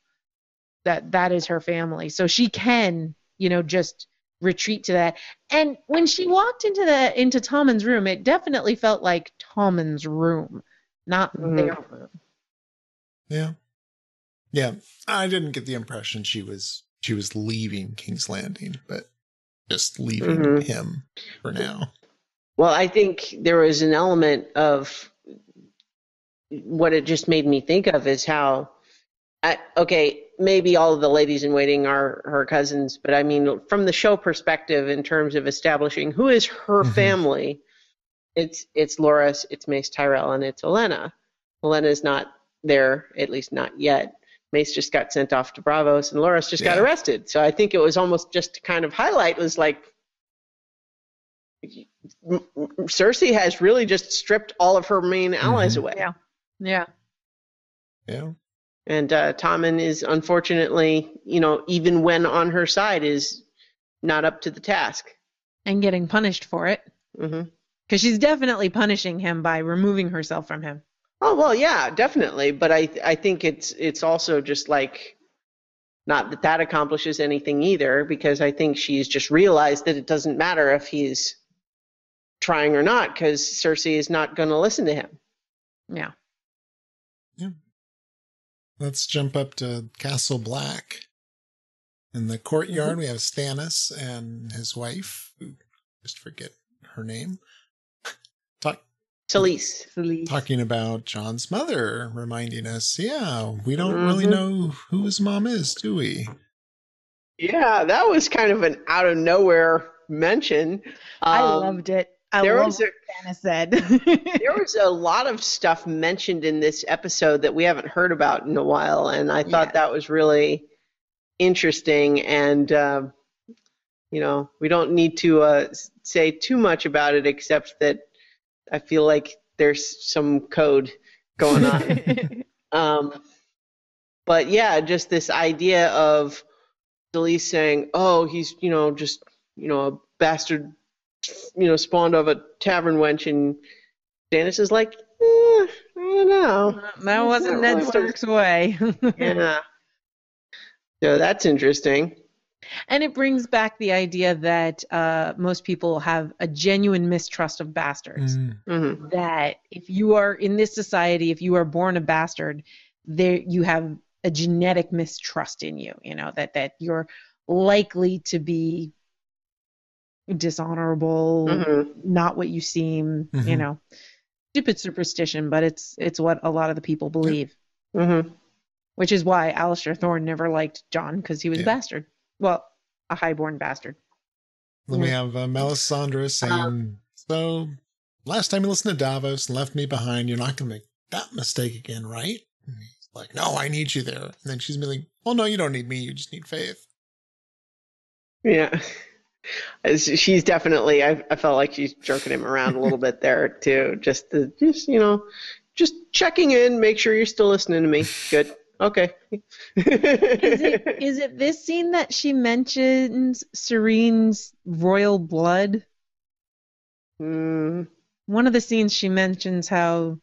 that is her family. So she can, you know, just retreat to that. And when she walked into Tommen's room, it definitely felt like Tommen's room, not their room. Yeah. Yeah. I didn't get the impression she was leaving King's Landing, but just leaving him for now. Well, I think there was an element of what it just made me think of is how, maybe all of the ladies in waiting are her cousins, but I mean, from the show perspective, in terms of establishing who is her family, it's Loras, it's Mace Tyrell, and it's Olenna. Olenna's not there, at least not yet. Mace just got sent off to Braavos, and Loras just got arrested. So I think it was almost just to kind of highlight, was like, Cersei has really just stripped all of her main allies away. Yeah. And Tommen is, unfortunately, you know, even when on her side, is not up to the task. And getting punished for it. Mm-hmm. Because she's definitely punishing him by removing herself from him. Oh, well, yeah, definitely. But I think it's also just like, not that that accomplishes anything either, because I think she's just realized that it doesn't matter if he's trying or not, because Cersei is not going to listen to him. Yeah. Let's jump up to Castle Black. In the courtyard, we have Stannis and his wife, who just forget her name. Talise. Talking about Jon's mother, reminding us, we don't really know who his mom is, do we? Yeah, that was kind of an out of nowhere mention. I loved it. I loved what Anna said. There was a lot of stuff mentioned in this episode that we haven't heard about in a while, and I thought that was really interesting. And, you know, we don't need to say too much about it, except that I feel like there's some code going on. But yeah, just this idea of Delise saying, oh, he's, you know, just, you know, a bastard, you know, spawned of a tavern wench. And Stannis is like, I don't know. That wasn't Ned Stark's way. Yeah. So that's interesting. And it brings back the idea that most people have a genuine mistrust of bastards. Mm-hmm. That if you are in this society, if you are born a bastard, there you have a genetic mistrust in you. You know, that you're likely to be dishonorable, not what you seem. You know, stupid superstition, but it's what a lot of the people believe. Mm-hmm. Which is why Alistair Thorne never liked Jon, because he was a bastard. Well, a highborn bastard. Then we have Melisandre saying, so last time you listened to Davos and left me behind, you're not going to make that mistake again, right? And he's like, no, I need you there. And then she's like, well, no, you don't need me. You just need Faith. Yeah. She's definitely, I felt like she's jerking him around a little bit there, too. Just, you know, just checking in, make sure you're still listening to me. Good. Okay. Is it this scene that she mentions Shireen's royal blood? One of the scenes she mentions how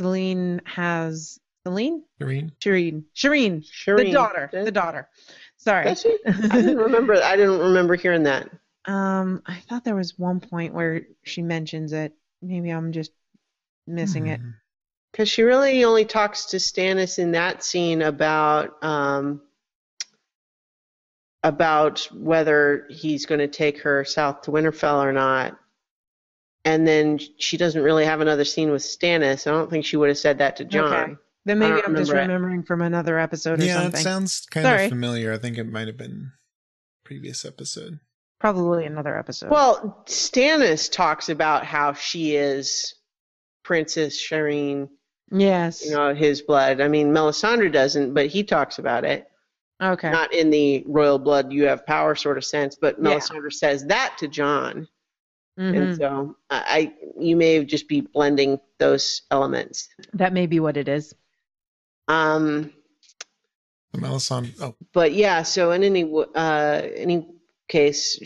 Celine has... Celine? Shireen. The daughter. Sorry. Does she? I didn't remember hearing that. I thought there was one point where she mentions it. Maybe I'm just missing it. Because she really only talks to Stannis in that scene about whether he's going to take her south to Winterfell or not. And then she doesn't really have another scene with Stannis. I don't think she would have said that to Jon. Okay. Then maybe I'm just remembering it from another episode or something. Yeah, it sounds kind of familiar. I think it might have been previous episode. Probably another episode. Well, Stannis talks about how she is Princess Shireen. Yes. You know, his blood. I mean, Melisandre doesn't, but he talks about it. Okay. Not in the royal blood, you have power sort of sense, but Melisandre says that to Jon. Mm-hmm. And so you may just be blending those elements. That may be what it is. Melisandre. Oh. But yeah, so in any case,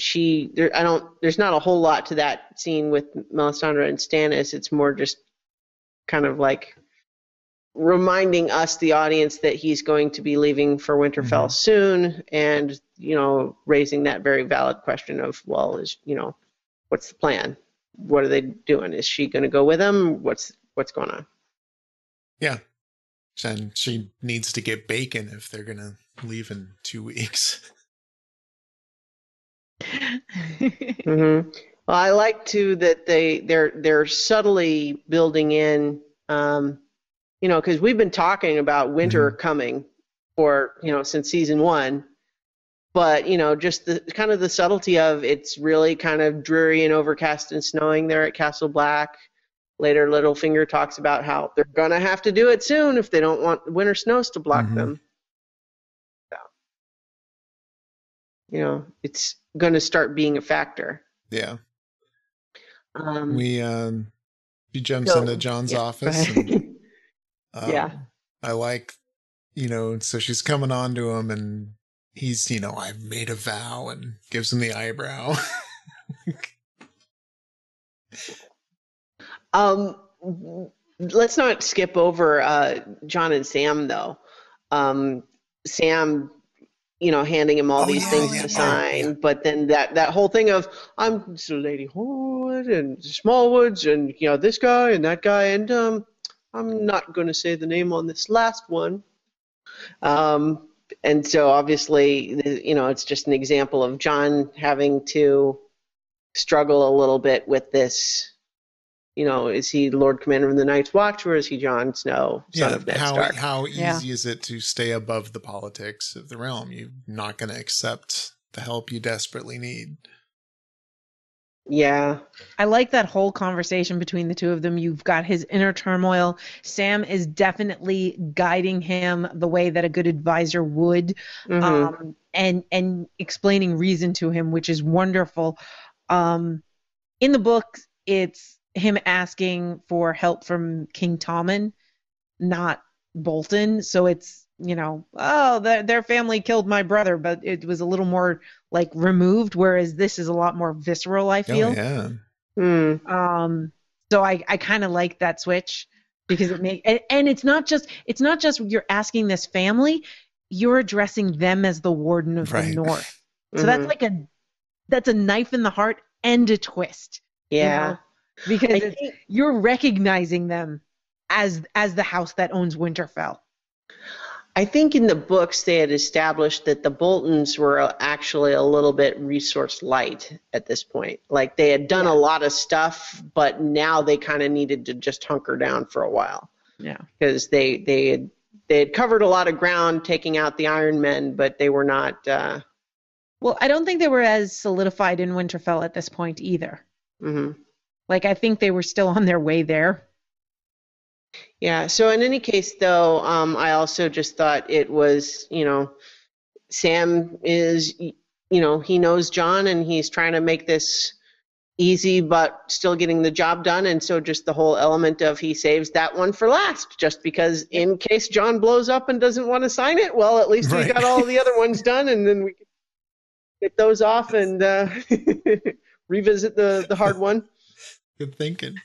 there's not a whole lot to that scene with Melisandre and Stannis. It's more just kind of like reminding us, the audience, that he's going to be leaving for Winterfell soon, and, you know, raising that very valid question of, well, is, you know, what's the plan? What are they doing? Is she going to go with him? What's going on? Yeah. And she needs to get bacon if they're going to leave in 2 weeks. Well, I like too that they're subtly building in, you know, because we've been talking about winter coming for, you know, since season one. But, you know, just the kind of the subtlety of it's really kind of dreary and overcast and snowing there at Castle Black. Later, Littlefinger talks about how they're going to have to do it soon if they don't want winter snows to block them. So, you know, it's going to start being a factor. Yeah. She jumps into John's office. And, I like, you know, so she's coming on to him and he's, you know, I've made a vow, and gives him the eyebrow. Let's not skip over John and Sam, though. Sam, you know, handing him all these things to sign, but then that whole thing of I'm Lady Horwood and Smallwoods, and you know this guy and that guy, and I'm not going to say the name on this last one. And so obviously, you know, it's just an example of John having to struggle a little bit with this. You know, is he Lord Commander of the Night's Watch, or is he Jon Snow, son of Ned Stark? How easy is it to stay above the politics of the realm? You're not going to accept the help you desperately need. Yeah. I like that whole conversation between the two of them. You've got his inner turmoil. Sam is definitely guiding him the way that a good advisor would, and explaining reason to him, which is wonderful. In the book, it's him asking for help from King Tommen, not Bolton. So it's, you know, oh, their family killed my brother, but it was a little more like removed, whereas this is a lot more visceral, I feel. So I kind of like that switch, because it makes, and it's not just you're asking this family, you're addressing them as the warden of the North. So that's like that's a knife in the heart and a twist. Yeah. You know? Because you're recognizing them as the house that owns Winterfell. I think in the books they had established that the Boltons were actually a little bit resource light at this point. Like they had done a lot of stuff, but now they kind of needed to just hunker down for a while. Yeah, because they had covered a lot of ground taking out the Iron Men, but they were not. Well, I don't think they were as solidified in Winterfell at this point either. Mm-hmm. Like, I think they were still on their way there. Yeah. So in any case, though, I also just thought it was, you know, Sam is, you know, he knows John and he's trying to make this easy, but still getting the job done. And so just the whole element of he saves that one for last, just because in case John blows up and doesn't want to sign it, well, at least we got all the other ones done, and then we can get those off and revisit the hard one. Good thinking.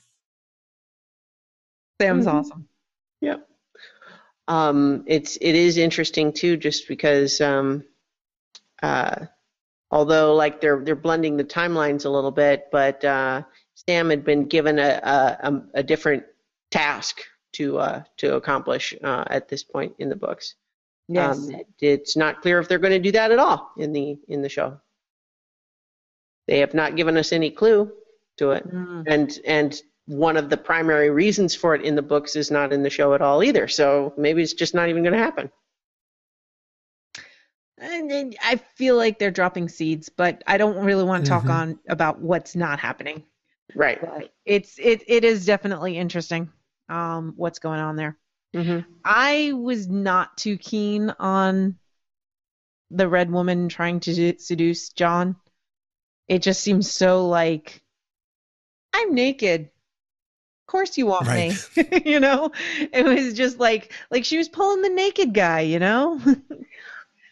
Sam's awesome. Yep. It is interesting too, just because although like they're blending the timelines a little bit, but Sam had been given a different task to accomplish at this point in the books. Yes. It's not clear if they're going to do that at all in the show. They have not given us any clue to it. And one of the primary reasons for it in the books is not in the show at all either. So maybe it's just not even going to happen. And I feel like they're dropping seeds, but I don't really want to talk on about what's not happening. Right. But it is definitely interesting what's going on there. I was not too keen on the red woman trying to seduce John. It just seems so like, I'm naked. Of course you want me. You know? It was just like she was pulling the naked guy, you know?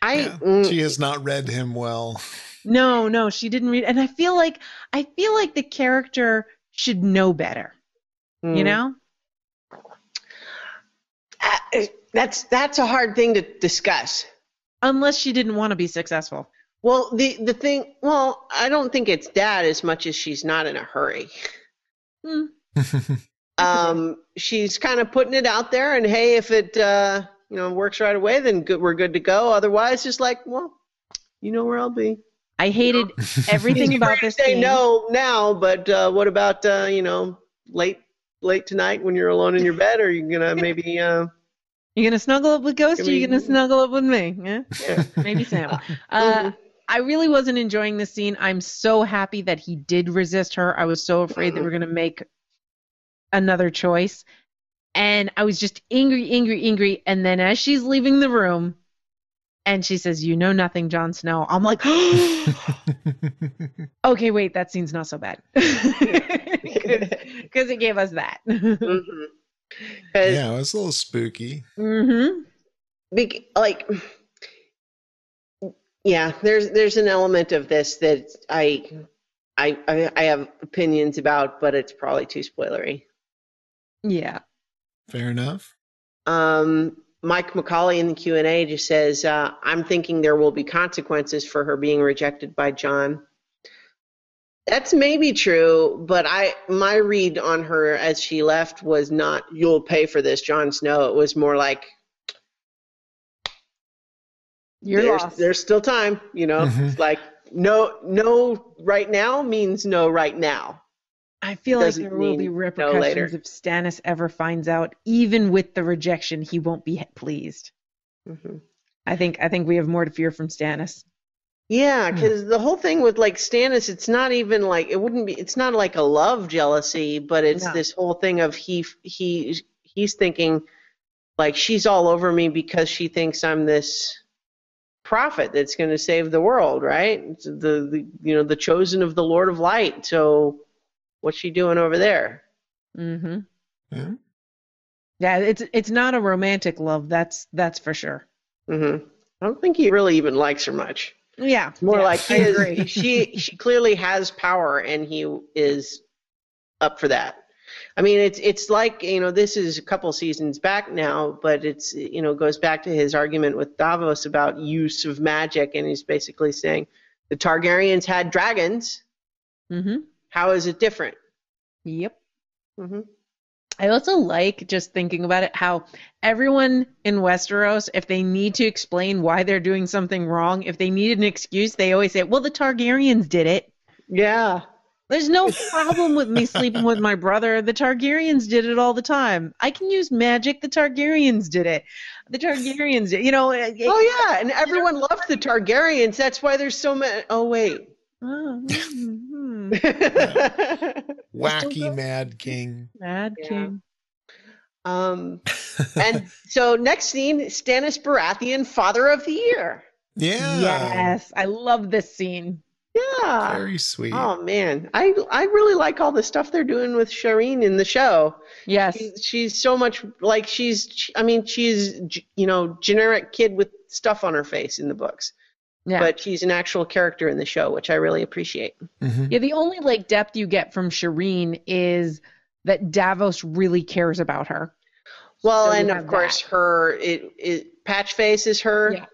She has not read him well. No, she didn't read. And I feel like the character should know better. You know? That's a hard thing to discuss. Unless she didn't want to be successful. Well, the thing, I don't think it's that as much as she's not in a hurry. She's kind of putting it out there, and hey, if it works right away, then good, we're good to go. Otherwise, it's like, well, you know where I'll be. I hated everything about this. Say no now, but what about late tonight when you're alone in your bed? Are you gonna maybe You're going to snuggle up with Ghost, or you're going to snuggle up with me? Yeah? Yeah. Maybe Sam. I really wasn't enjoying this scene. I'm so happy that he did resist her. I was so afraid that we're going to make another choice. And I was just angry. And then as she's leaving the room and she says, "You know nothing, Jon Snow," I'm like, okay, wait, that scene's not so bad. Because it gave us that. Mm-hmm. Yeah, it was a little spooky. Mm-hmm. Yeah, there's an element of this that I have opinions about, but it's probably too spoilery. Yeah, fair enough. Mike McCauley in the Q&A just says, "I'm thinking there will be consequences for her being rejected by Jon." That's maybe true, but my read on her as she left was not "You'll pay for this, Jon Snow." It was more like, There's still time, you know. Mm-hmm. It's like no right now means no right now. I feel like there will be repercussions if Stannis ever finds out. Even with the rejection, he won't be pleased. Mm-hmm. I think we have more to fear from Stannis. Yeah, because the whole thing with Stannis, it's not even it's not like a love jealousy, but it's this whole thing of he's thinking she's all over me because she thinks I'm this prophet that's going to save the world, right? It's the chosen of the Lord of Light. So what's she doing over there? Mm-hmm. Yeah. Yeah, it's not a romantic love. That's for sure. Mm-hmm. I don't think he really even likes her much. Yeah, it's more she clearly has power, and he is up for that. I mean, it's this is a couple seasons back now, but it's, goes back to his argument with Davos about use of magic. And he's basically saying the Targaryens had dragons. Mm-hmm. How is it different? Yep. Mm-hmm. I also like just thinking about it, how everyone in Westeros, if they need to explain why they're doing something wrong, if they need an excuse, they always say, well, the Targaryens did it. Yeah. There's no problem with me sleeping with my brother. The Targaryens did it all the time. I can use magic. The Targaryens did it. The Targaryens did, yeah. And everyone loved the Targaryens. That's why there's so many. Oh, wait. Oh, mm-hmm. Yeah. Wacky Mad King. Mad King. And so next scene, Stannis Baratheon, Father of the Year. Yeah. Yes. I love this scene. Yeah. Very sweet. Oh, man. I really like all the stuff they're doing with Shireen in the show. Yes. She's so much she's, generic kid with stuff on her face in the books. Yeah. But she's an actual character in the show, which I really appreciate. Mm-hmm. Yeah. The only depth you get from Shireen is that Davos really cares about her. Well, and of course Patchface is her,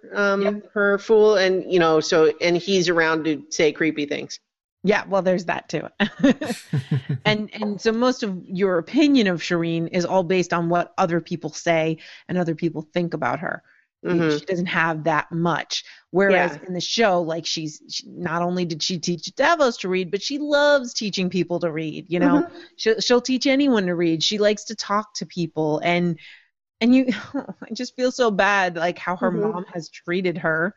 her fool. And, and he's around to say creepy things. Yeah. Well, there's that too. and so most of your opinion of Shireen is all based on what other people say and other people think about her. Mm-hmm. She doesn't have that much. Whereas in the show, she not only did she teach Davos to read, but she loves teaching people to read, mm-hmm. She'll teach anyone to read. She likes to talk to people, and I just feel so bad, how her mm-hmm. mom has treated her.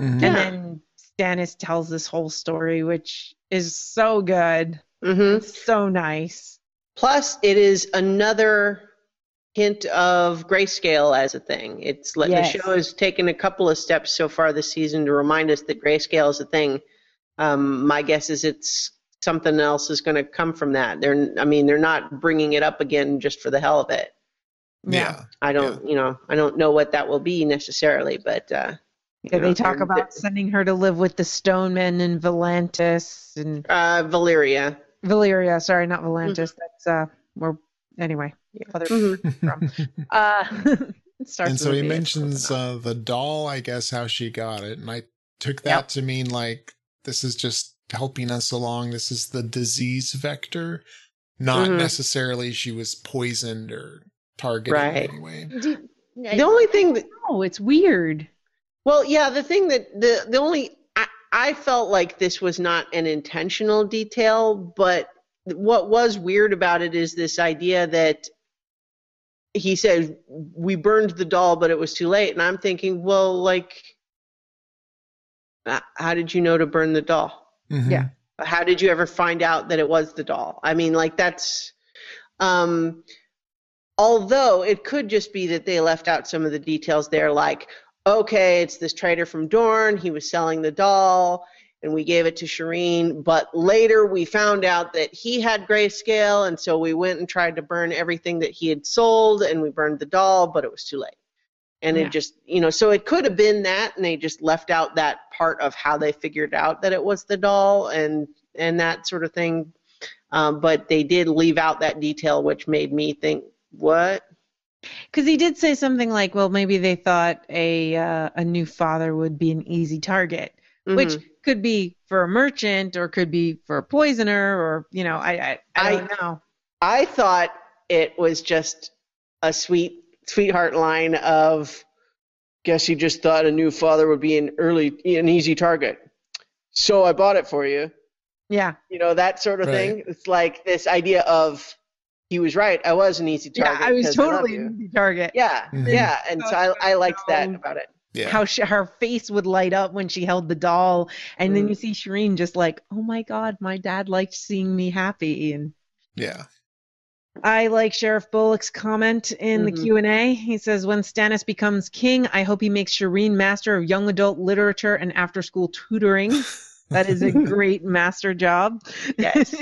Mm-hmm. And then Stannis tells this whole story, which is so good. Mm-hmm. It's so nice. Plus it is another hint of grayscale as a thing. It's The show has taken a couple of steps so far this season to remind us that grayscale is a thing. My guess is it's something else is going to come from that. They're not bringing it up again just for the hell of it. Yeah. I don't know what that will be necessarily, but they talk about sending her to live with the Stonemen and Valantis and Valyria. Valyria, sorry, not Valantis. Mm-hmm. That's anyway. And so he mentions the doll, I guess, how she got it, and I took that to mean this is just helping us along. This is the disease vector, not mm-hmm. necessarily she was poisoned or targeted in any way. The only thing that it's weird. Well, yeah, the thing that the only I felt like this was not an intentional detail, but what was weird about it is this idea that he said, we burned the doll, but it was too late. And I'm thinking, well, like, how did you know to burn the doll? Mm-hmm. Yeah. How did you ever find out that it was the doll? I mean, like, that's, although it could just be that they left out some of the details there, like, okay, it's this trader from Dorne. He was selling the doll and we gave it to Shireen, but later we found out that he had grayscale, and so we went and tried to burn everything that he had sold, and we burned the doll, but it was too late. And yeah. It just, you know, so it could have been that, and they just left out that part of how they figured out that it was the doll and that sort of thing. But they did leave out that detail, which made me think, what? Because he did say something like, well, maybe they thought a new father would be an easy target, mm-hmm. which could be for a merchant or could be for a poisoner or, you know, I don't know. I thought it was just a sweetheart line of, guess you just thought a new father would be an easy target, so I bought it for you. Yeah. You know, that sort of thing. It's like this idea of, he was right, I was an easy target. Yeah, I was totally an easy target. Yeah. Mm-hmm. Yeah. And so I liked that about it. Yeah. How her face would light up when she held the doll. And then you see Shireen just like, oh my God, my dad liked seeing me happy. And yeah. I like Sheriff Bullock's comment in the Q&A. He says, when Stannis becomes king, I hope he makes Shireen master of young adult literature and after school tutoring. That is a great master job. Yes.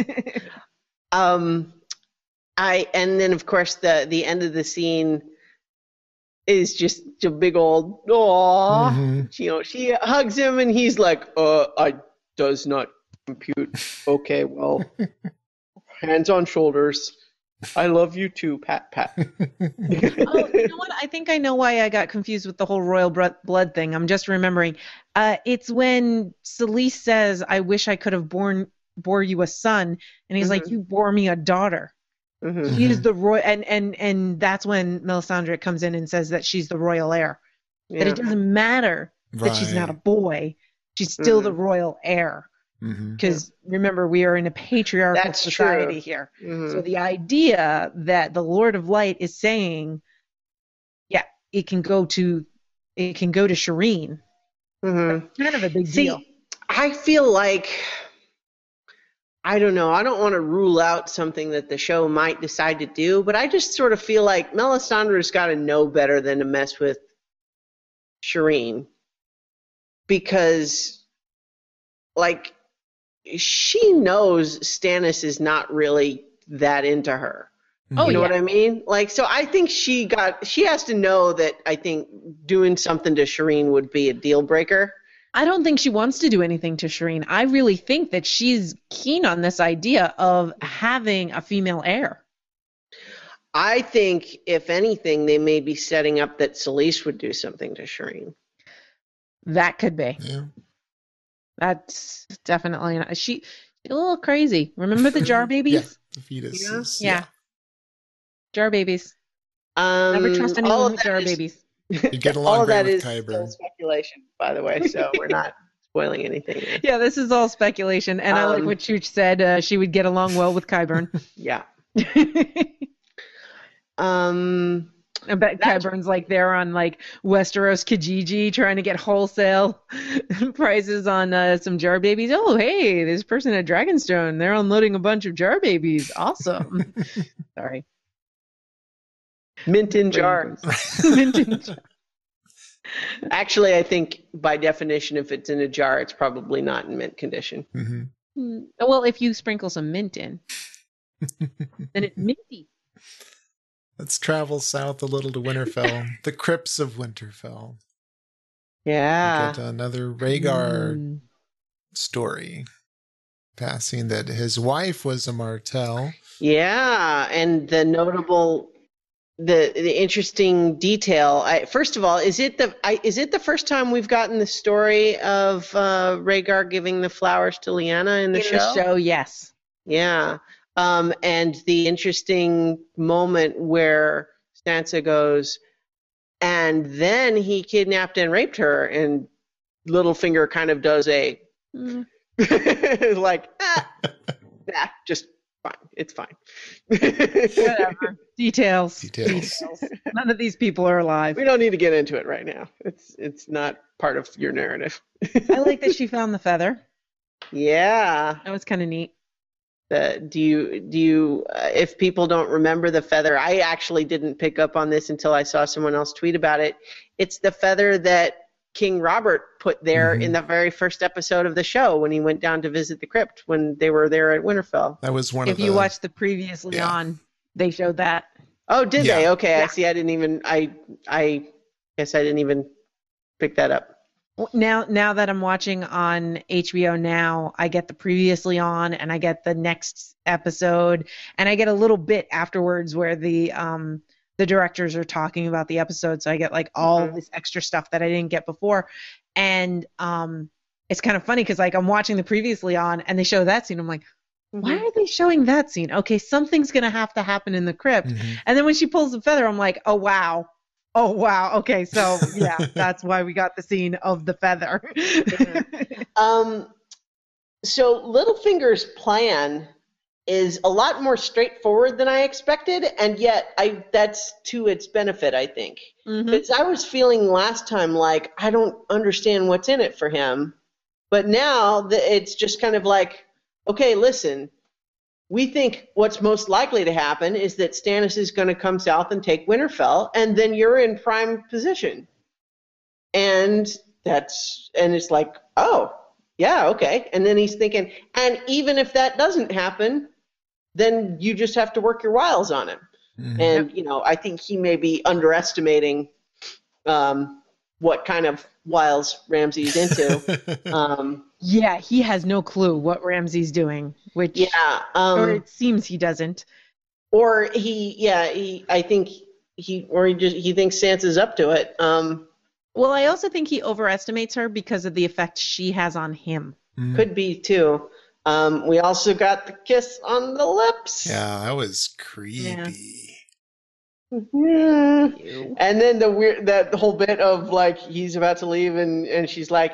And then of course the end of the scene is just a big old aw. Mm-hmm. She hugs him and he's like, I does not compute. Okay, well, hands on shoulders. I love you too, Pat. Oh, you know what? I think I know why I got confused with the whole royal blood thing. I'm just remembering. It's when Selyse says, I wish I could have bore you a son, and he's like, you bore me a daughter. Mm-hmm. He is the royal, and that's when Melisandre comes in and says that she's the royal heir. Yeah. That it doesn't matter that she's not a boy; she's still the royal heir. Because remember, we are in a patriarchal society here. Mm-hmm. So the idea that the Lord of Light is saying, yeah, it can go to Shireen. Mm-hmm. That's kind of a big deal. I feel like, I don't know. I don't want to rule out something that the show might decide to do, but I just sort of feel like Melisandre's got to know better than to mess with Shireen, because, like, she knows Stannis is not really that into her. Oh, you know what I mean? Like, so I think she has to know that. I think doing something to Shireen would be a deal breaker. I don't think she wants to do anything to Shireen. I really think that she's keen on this idea of having a female heir. I think, if anything, they may be setting up that Selyse would do something to Shireen. That could be. Yeah. That's definitely not. She's a little crazy. Remember the jar babies? Yeah. The fetuses. Yeah. Jar babies. Never trust anyone with jar babies. You get along all that with is still speculation, by the way, so we're not spoiling anything yet. Yeah, this is all speculation, and I like what Chooch said. She would get along well with Qyburn. Yeah. I bet Qyburn's like there on like Westeros Kijiji trying to get wholesale prices on some jar babies. Oh, hey, this person at Dragonstone, they're unloading a bunch of jar babies. Awesome. Sorry. Mint in jars. Mint in jars. Actually, I think by definition, if it's in a jar, it's probably not in mint condition. Mm-hmm. Well, if you sprinkle some mint in, then it's minty. Let's travel south a little to Winterfell, the crypts of Winterfell. Yeah. We get another Rhaegar story. Passing that his wife was a Martell. Yeah, and the notable... The interesting detail. First of all, is it the first time we've gotten the story of Rhaegar giving the flowers to Lyanna in the show? In the show, yes. Yeah. And the interesting moment where Sansa goes, and then he kidnapped and raped her, and Littlefinger kind of does a like, just fine. It's fine. Whatever. Details. None of these people are alive. We don't need to get into it right now. It's not part of your narrative. I like that she found the feather. Yeah. That was kind of neat. Do you if people don't remember the feather, I actually didn't pick up on this until I saw someone else tweet about it. It's the feather that King Robert put there in the very first episode of the show when he went down to visit the crypt when they were there at Winterfell. That was one of the... If you watched the previously on, they showed that. Oh, did they? Okay, yeah. I see. I guess I didn't even pick that up. Now that I'm watching on HBO Now, I get the previously on and I get the next episode and I get a little bit afterwards where the directors are talking about the episode. So I get like all this extra stuff that I didn't get before. And it's kind of funny because like I'm watching the previously on and they show that scene. I'm like, why are they showing that scene? Okay, something's going to have to happen in the crypt. Mm-hmm. And then when she pulls the feather, I'm like, oh wow. Okay, so yeah, that's why we got the scene of the feather. So Littlefinger's plan is a lot more straightforward than I expected, and yet that's to its benefit, I think. Because I was feeling last time like I don't understand what's in it for him, but now it's just kind of like, okay, listen, we think what's most likely to happen is that Stannis is going to come south and take Winterfell, and then you're in prime position. And it's like, oh, yeah, okay. And then he's thinking, and even if that doesn't happen, then you just have to work your wiles on him. Mm-hmm. And, I think he may be underestimating what kind of wiles Ramsay's into. Yeah, he has no clue what Ramsay's doing, which or it seems he doesn't. Or he thinks Sansa's up to it. Well, I also think he overestimates her because of the effect she has on him. Mm. Could be too. We also got the kiss on the lips. Yeah, that was creepy. Yeah. Mm-hmm. And then that whole bit of like he's about to leave and she's like,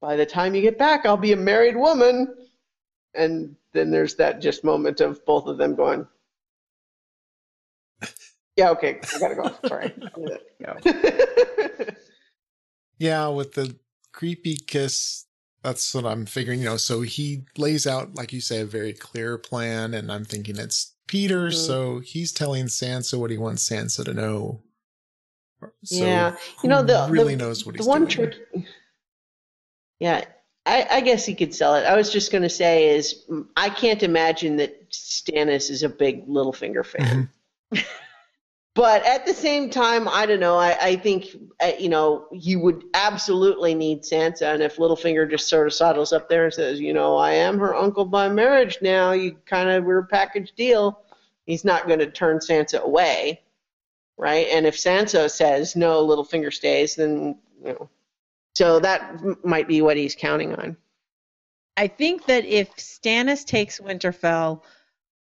by the time you get back, I'll be a married woman. And then there's that just moment of both of them going, yeah, okay, I gotta go. Sorry. Yeah, with the creepy kiss, that's what I'm figuring. So he lays out, like you say, a very clear plan, and I'm thinking it's Peter, so he's telling Sansa what he wants Sansa to know. So who really knows what he's doing. Yeah, I guess he could sell it. I was just going to say is I can't imagine that Stannis is a big Littlefinger fan. But at the same time, I don't know. I think, he would absolutely need Sansa. And if Littlefinger just sort of sidles up there and says, I am her uncle by marriage now. We're a package deal. He's not going to turn Sansa away, right? And if Sansa says, no, Littlefinger stays, then, So that might be what he's counting on. I think that if Stannis takes Winterfell,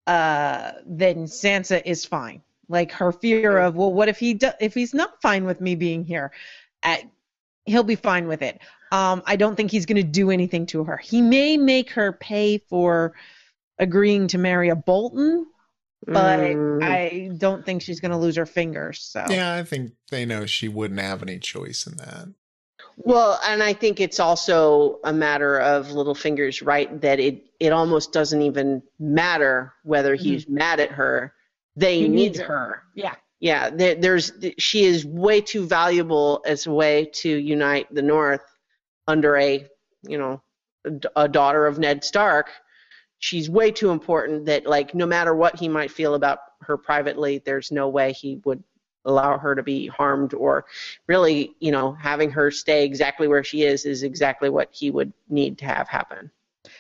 then Sansa is fine. Like her fear of, well, what if if he's not fine with me being here? He'll be fine with it. I don't think he's going to do anything to her. He may make her pay for agreeing to marry a Bolton, but I don't think she's going to lose her fingers. So yeah, I think they know she wouldn't have any choice in that. Well, and I think it's also a matter of Littlefinger's right that it almost doesn't even matter whether he's mad at her. He needs her. Yeah. Yeah. She is way too valuable as a way to unite the North under a daughter of Ned Stark. She's way too important that like no matter what he might feel about her privately, there's no way he would allow her to be harmed or really, having her stay exactly where she is exactly what he would need to have happen.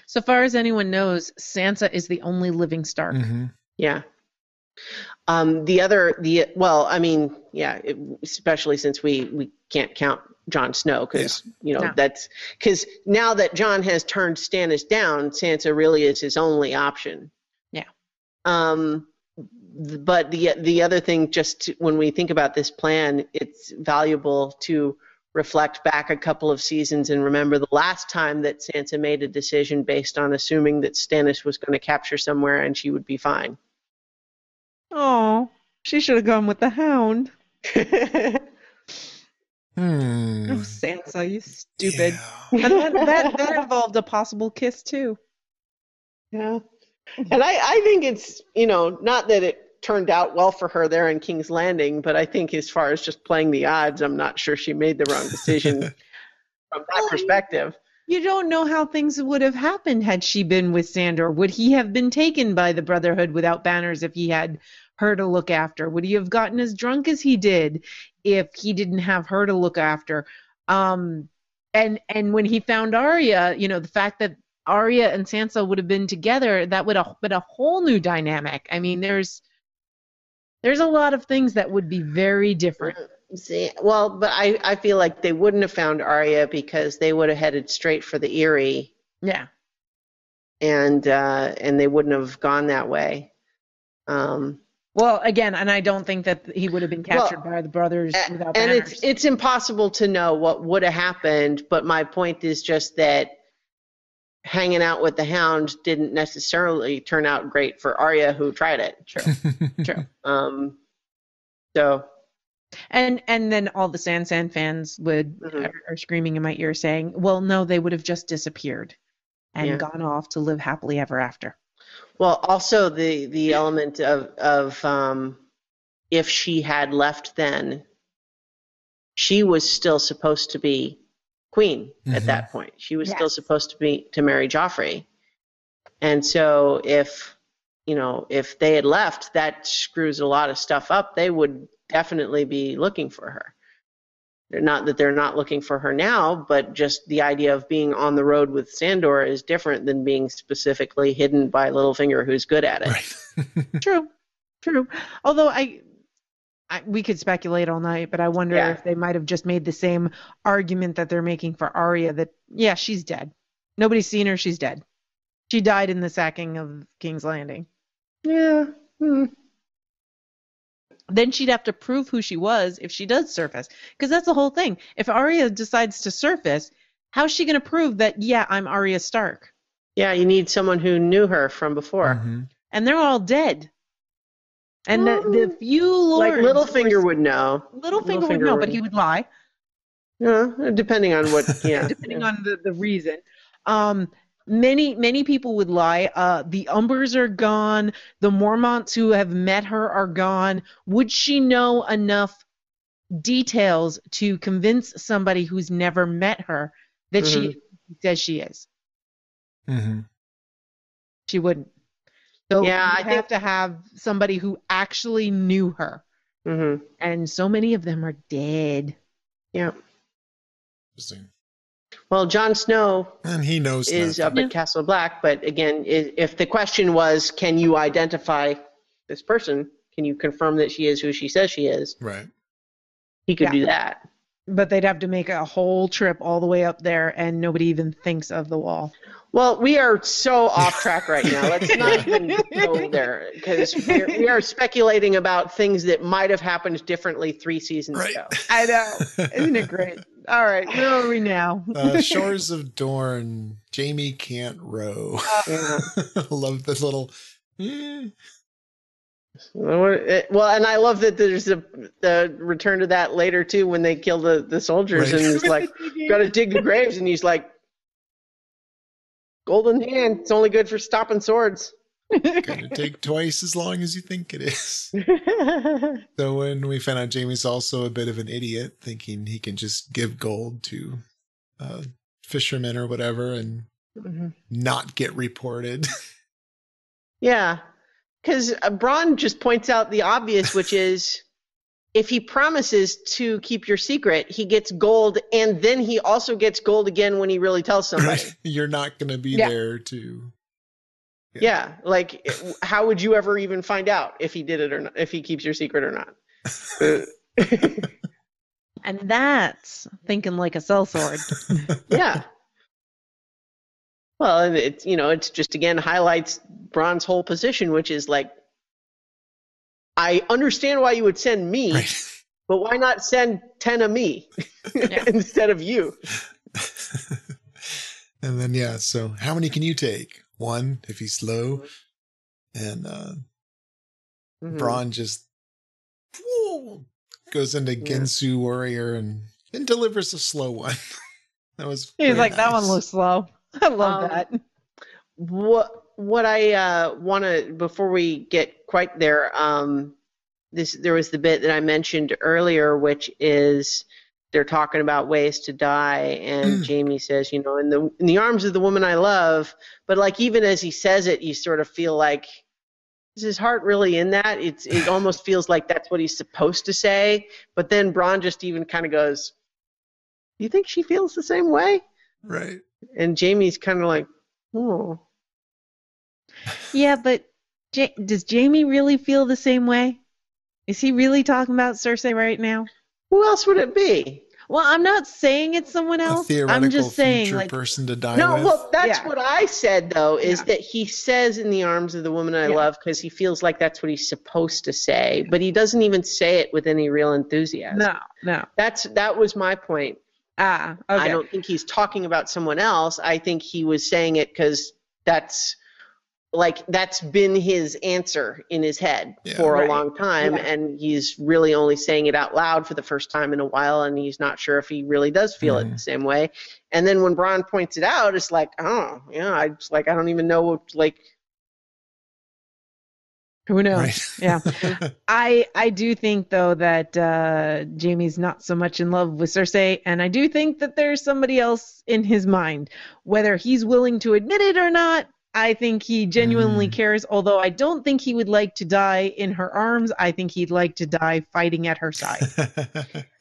So far as anyone knows, Sansa is the only living Stark. Mm-hmm. Yeah. Especially since we can't count Jon Snow because, that's because now that Jon has turned Stannis down, Sansa really is his only option. Yeah. But the other thing, just when we think about this plan, it's valuable to reflect back a couple of seasons and remember the last time that Sansa made a decision based on assuming that Stannis was going to capture somewhere and she would be fine. Oh, she should have gone with the Hound. Oh, Sansa, you stupid. Yeah. And that involved a possible kiss, too. Yeah. And I think it's, you know, not that it turned out well for her there in King's Landing, but I think as far as just playing the odds, I'm not sure she made the wrong decision from that perspective. You don't know how things would have happened had she been with Sandor. Would he have been taken by the Brotherhood without banners if he had her to look after? Would he have gotten as drunk as he did if he didn't have her to look after? And when he found Arya, you know, the fact that Arya and Sansa would have been together, that would have been a whole new dynamic. I mean, there's a lot of things that would be very different. See, well, but I feel like they wouldn't have found Arya because they would have headed straight for the Eyrie. Yeah. And they wouldn't have gone that way. Well, again, and I don't think that he would have been captured by the brothers without banners. And it's impossible to know what would have happened, but my point is just that hanging out with the Hound didn't necessarily turn out great for Arya, who tried it. True, true. So, and then all the Sansan fans would are screaming in my ear saying, "Well, no, they would have just disappeared and gone off to live happily ever after." Well, also the element of if she had left, then she was still supposed to be queen at that point. She was still supposed to marry Joffrey. And so if they had left, that screws a lot of stuff up. They would definitely be looking for her. Not that they're not looking for her now, but just the idea of being on the road with Sandor is different than being specifically hidden by Littlefinger, who's good at it. Right. True. Although we could speculate all night, but I wonder if they might have just made the same argument that they're making for Arya, that, she's dead. Nobody's seen her. She's dead. She died in the sacking of King's Landing. Yeah. Then she'd have to prove who she was if she does surface, because that's the whole thing. If Arya decides to surface, how's she going to prove that, I'm Arya Stark? Yeah, you need someone who knew her from before. Mm-hmm. And they're all dead. And the few lords, like Littlefinger would know. Littlefinger would know, but he would lie. Yeah, depending on what. Yeah, depending on the reason. Many people would lie. The Umbers are gone. The Mormonts who have met her are gone. Would she know enough details to convince somebody who's never met her that she says she is? Mm-hmm. She wouldn't. So I think to have somebody who actually knew her. Mm-hmm. And so many of them are dead. Yeah. Interesting. Well, Jon Snow and he knows is nothing. Up at Castle Black. But again, if the question was, can you identify this person? Can you confirm that she is who she says she is? Right. He could do that. But they'd have to make a whole trip all the way up there, and nobody even thinks of the wall. Well, we are so off track right now. Let's not even go there, because we are speculating about things that might have happened differently 3 seasons ago. I know. Isn't it great? All right. Where are we now? Shores of Dorne. Jaime can't row. Love this little... Well, and I love that there's the return to that later too, when they kill the soldiers and he's like, gotta dig the graves, and he's like, golden hand, it's only good for stopping swords. Gonna take twice as long as you think it is. So when we found out Jaime's also a bit of an idiot, thinking he can just give gold to fishermen or whatever and not get reported. Yeah. Because Bronn just points out the obvious, which is if he promises to keep your secret, he gets gold, and then he also gets gold again when he really tells somebody. You're not going to be there to... Yeah, like how would you ever even find out if he did it or not, if he keeps your secret or not? And that's thinking like a sellsword. Yeah. Well, and it's just, again, highlights Bronn's whole position, which is like, I understand why you would send me, But why not send 10 of me instead of you? And then, yeah, so how many can you take? One, if he's low. And Bronn just goes into Gensu Warrior and then delivers a slow one. That was He's like, nice. That one looks slow. I love that. What I want to, before we get quite there, there was the bit that I mentioned earlier, which is they're talking about ways to die, and Jaime says, you know, in the arms of the woman I love. But like, even as he says it, you sort of feel like, is his heart really in that? It almost feels like that's what he's supposed to say. But then Bronn just even kind of goes, "You think she feels the same way?" Right. And Jaime's kind of like, "Oh." Yeah, but does Jaime really feel the same way? Is he really talking about Cersei right now? Who else would it be? Well, I'm not saying it's someone else. I'm just saying, future person to die with. No, well, that's what I said, though, is that he says in the arms of the woman I love because he feels like that's what he's supposed to say, but he doesn't even say it with any real enthusiasm. No. That was my point. Ah, okay. I don't think he's talking about someone else. I think he was saying it because that's been his answer in his head for a long time. Yeah. And he's really only saying it out loud for the first time in a while. And he's not sure if he really does feel it the same way. And then when Bronn points it out, it's like, oh yeah, I don't even know what, who knows? Right. Yeah. I do think though that Jaime's not so much in love with Cersei, and I do think that there's somebody else in his mind, whether he's willing to admit it or not. I think he genuinely cares, although I don't think he would like to die in her arms. I think he'd like to die fighting at her side.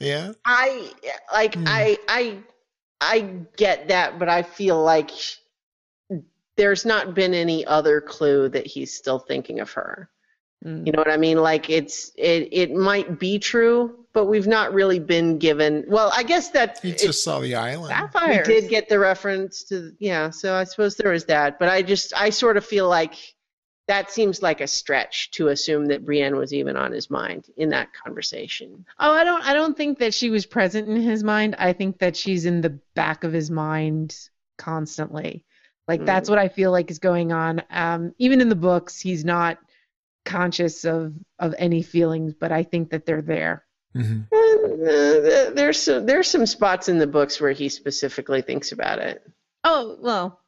Yeah. I get that, but I feel like there's not been any other clue that he's still thinking of her. Mm. You know what I mean? Like it might be true, but we've not really been given. Well, I guess that you just saw the island. Sapphire. We did get the reference to, so I suppose there is that. But I sort of feel like that seems like a stretch to assume that Brienne was even on his mind in that conversation. Oh, I don't think that she was present in his mind. I think that she's in the back of his mind constantly. Like that's what I feel like is going on. Even in the books, he's not conscious of any feelings, but I think that they're there. Mm-hmm. And there's some spots in the books where he specifically thinks about it. Oh, well,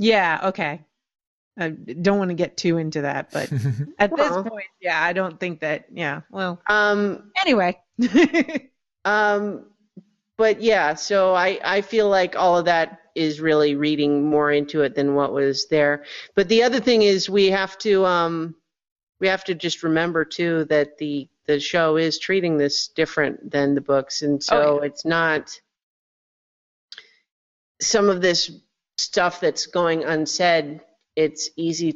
yeah, okay. I don't want to get too into that, but at this point, I don't think that, anyway. But yeah, so I feel like all of that is really reading more into it than what was there. But the other thing is we have to just remember too that the show is treating this different than the books. And so it's not some of this stuff that's going unsaid. It's easy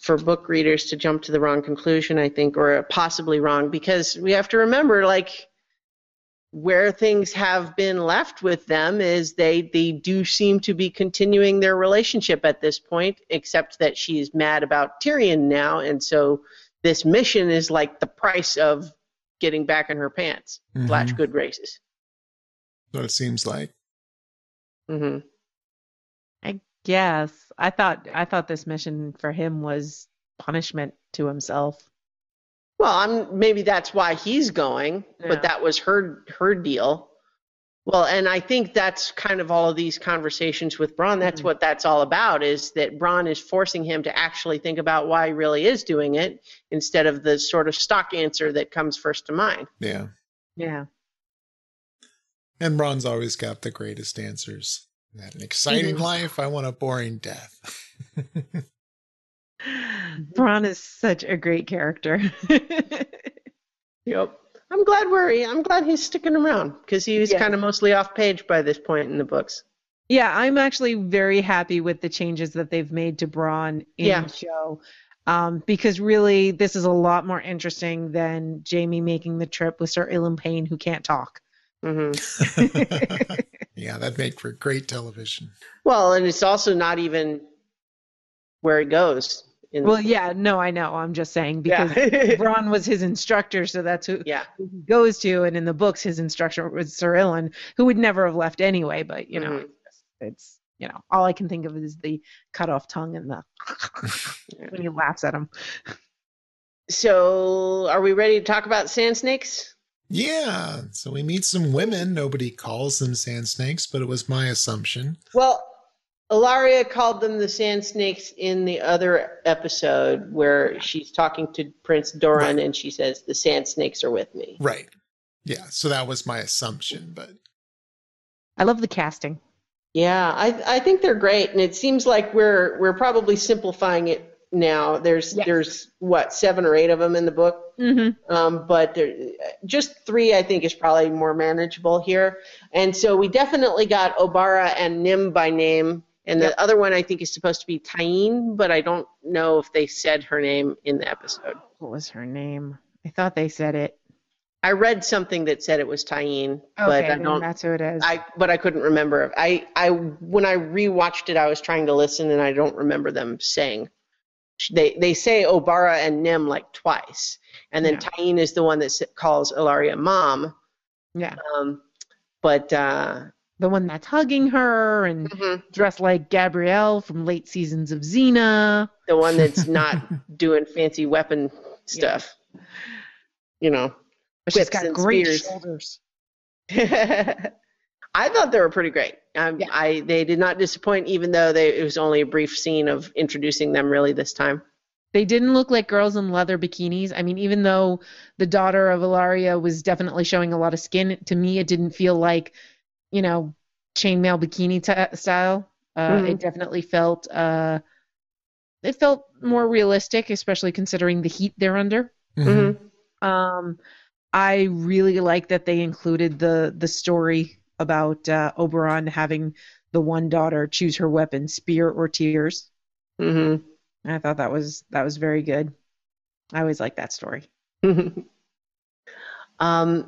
for book readers to jump to the wrong conclusion, I think, or possibly wrong, because we have to remember where things have been left with them is they do seem to be continuing their relationship at this point, except that she's mad about Tyrion now. And so this mission is like the price of getting back in her pants. Flash good races. What it seems like. Mm-hmm. I guess. I thought this mission for him was punishment to himself. Well, maybe that's why he's going, but that was her deal. Well, and I think that's kind of all of these conversations with Bronn. That's what that's all about, is that Bronn is forcing him to actually think about why he really is doing it instead of the sort of stock answer that comes first to mind. Yeah. Yeah. And Bronn's always got the greatest answers. I had an exciting life. I want a boring death. Bronn is such a great character. Yep. I'm glad he's sticking around, because he was kind of mostly off page by this point in the books. Yeah, I'm actually very happy with the changes that they've made to Bronn in the show, because really this is a lot more interesting than Jaime making the trip with Sir Ilan Payne, who can't talk. Mm-hmm. Yeah, that'd make for great television. Well, and it's also not even where it goes. in well, yeah, no, I know. I'm just saying because Bronn was his instructor, so that's who he goes to. And in the books, his instructor was Cersei, who would never have left anyway. But, you know, it's, you know, all I can think of is the cut off tongue and the when he laughs at him. So are we ready to talk about sand snakes? Yeah. So we meet some women. Nobody calls them sand snakes, but it was my assumption. Well, Ilaria called them the sand snakes in the other episode where she's talking to Prince Doran and she says, the sand snakes are with me. Right. Yeah. So that was my assumption, but. I love the casting. Yeah. I think they're great. And it seems like we're probably simplifying it. Now there's what, 7 or 8 of them in the book, but there, just 3 I think is probably more manageable here. And so we definitely got Obara and Nim by name, and the other one I think is supposed to be Tyene, but I don't know if they said her name in the episode. What was her name? I thought they said it. I read something that said it was Tyene, but I don't. That's who it is. But I couldn't remember. I when I rewatched it, I was trying to listen, and I don't remember them saying. They say Obara and Nim like twice, and then Tyene is the one that calls Ilaria mom. Yeah. But the one that's hugging her and dressed like Gabrielle from late seasons of Xena. The one that's not doing fancy weapon stuff. Yeah. You know, she's got great shoulders. I thought they were pretty great. They did not disappoint, even though it was only a brief scene of introducing them really this time. They didn't look like girls in leather bikinis. I mean, even though the daughter of Ilaria was definitely showing a lot of skin, to me it didn't feel like, you know, chainmail bikini style. It definitely felt more realistic, especially considering the heat they're under. I really like that they included the story about Oberon having the one daughter choose her weapon, spear or tears. I thought that was very good. I always like that story. I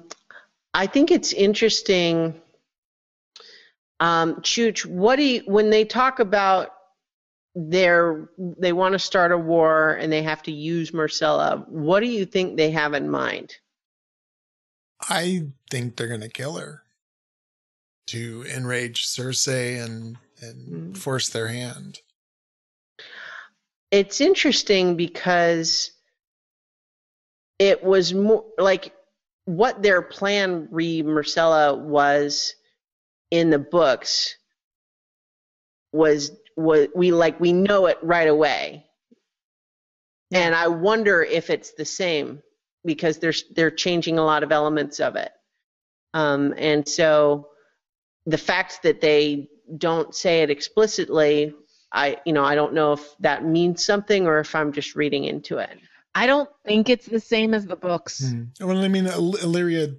think it's interesting, Chooch, when they talk about they want to start a war and they have to use Myrcella, what do you think they have in mind? I think they're going to kill her. To enrage Cersei and force their hand. It's interesting because it was more like what their plan Myrcella was in the books was we know it right away. And I wonder if it's the same because they're changing a lot of elements of it. And so the fact that they don't say it explicitly, I don't know if that means something or if I'm just reading into it. I don't think it's the same as the books. Well, I mean, Illyria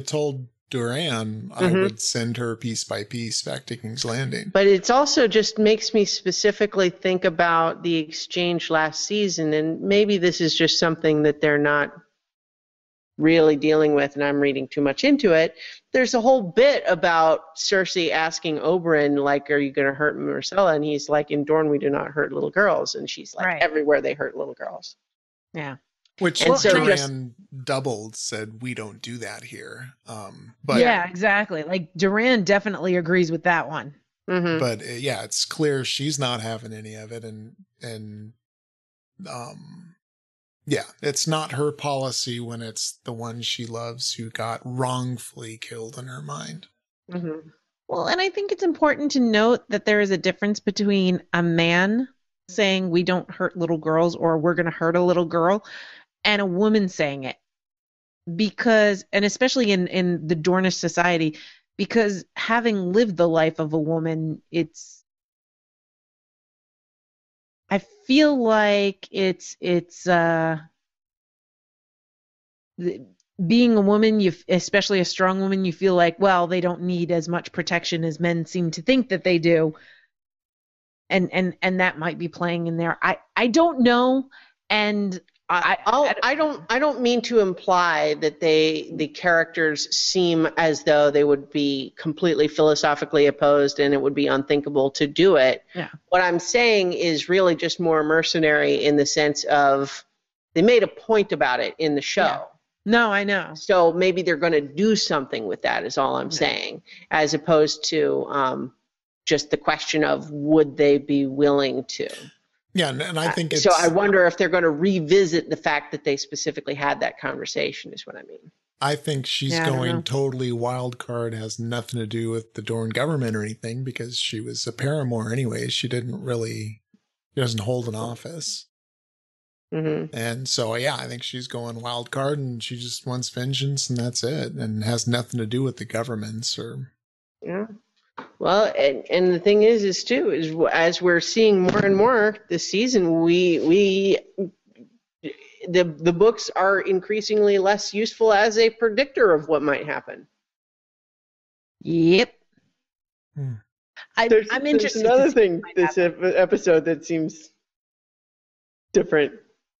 told Duran I would send her piece by piece back to King's Landing. But it's also just makes me specifically think about the exchange last season, and maybe this is just something that they're not really dealing with, and I'm reading too much into it. There's a whole bit about Cersei asking Oberyn, like, are you going to hurt Myrcella? And he's like, in Dorne, we do not hurt little girls. And she's like, everywhere they hurt little girls. Yeah. Which Duran doubled, said, we don't do that here. But yeah, exactly. Like, Duran definitely agrees with that one. But yeah, it's clear she's not having any of it. And yeah, it's not her policy when it's the one she loves who got wrongfully killed in her mind. Well, and I think it's important to note that there is a difference between a man saying we don't hurt little girls or we're going to hurt a little girl and a woman saying it. Because, and especially in the Dornish society, because having lived the life of a woman, I feel like it's being a woman, especially a strong woman, you feel like, well, they don't need as much protection as men seem to think that they do. And that might be playing in there. I don't know. And I don't mean to imply that the characters seem as though they would be completely philosophically opposed and it would be unthinkable to do it. Yeah. What I'm saying is really just more mercenary in the sense of they made a point about it in the show. Yeah. No, I know. So maybe they're going to do something with that is all I'm saying, as opposed to just the question of would they be willing to. Yeah, and I think it's... So I wonder if they're going to revisit the fact that they specifically had that conversation is what I mean. I think she's going totally wild card, has nothing to do with the Dorne government or anything because she was a paramour anyway. She didn't really... She doesn't hold an office. Mm-hmm. And so, yeah, I think she's going wild card and she just wants vengeance and that's it. And has nothing to do with the governments or... Yeah. Well, and the thing is as we're seeing more and more this season, the books are increasingly less useful as a predictor of what might happen. Yep. Hmm. I'm interested. There's another thing this episode that seems different.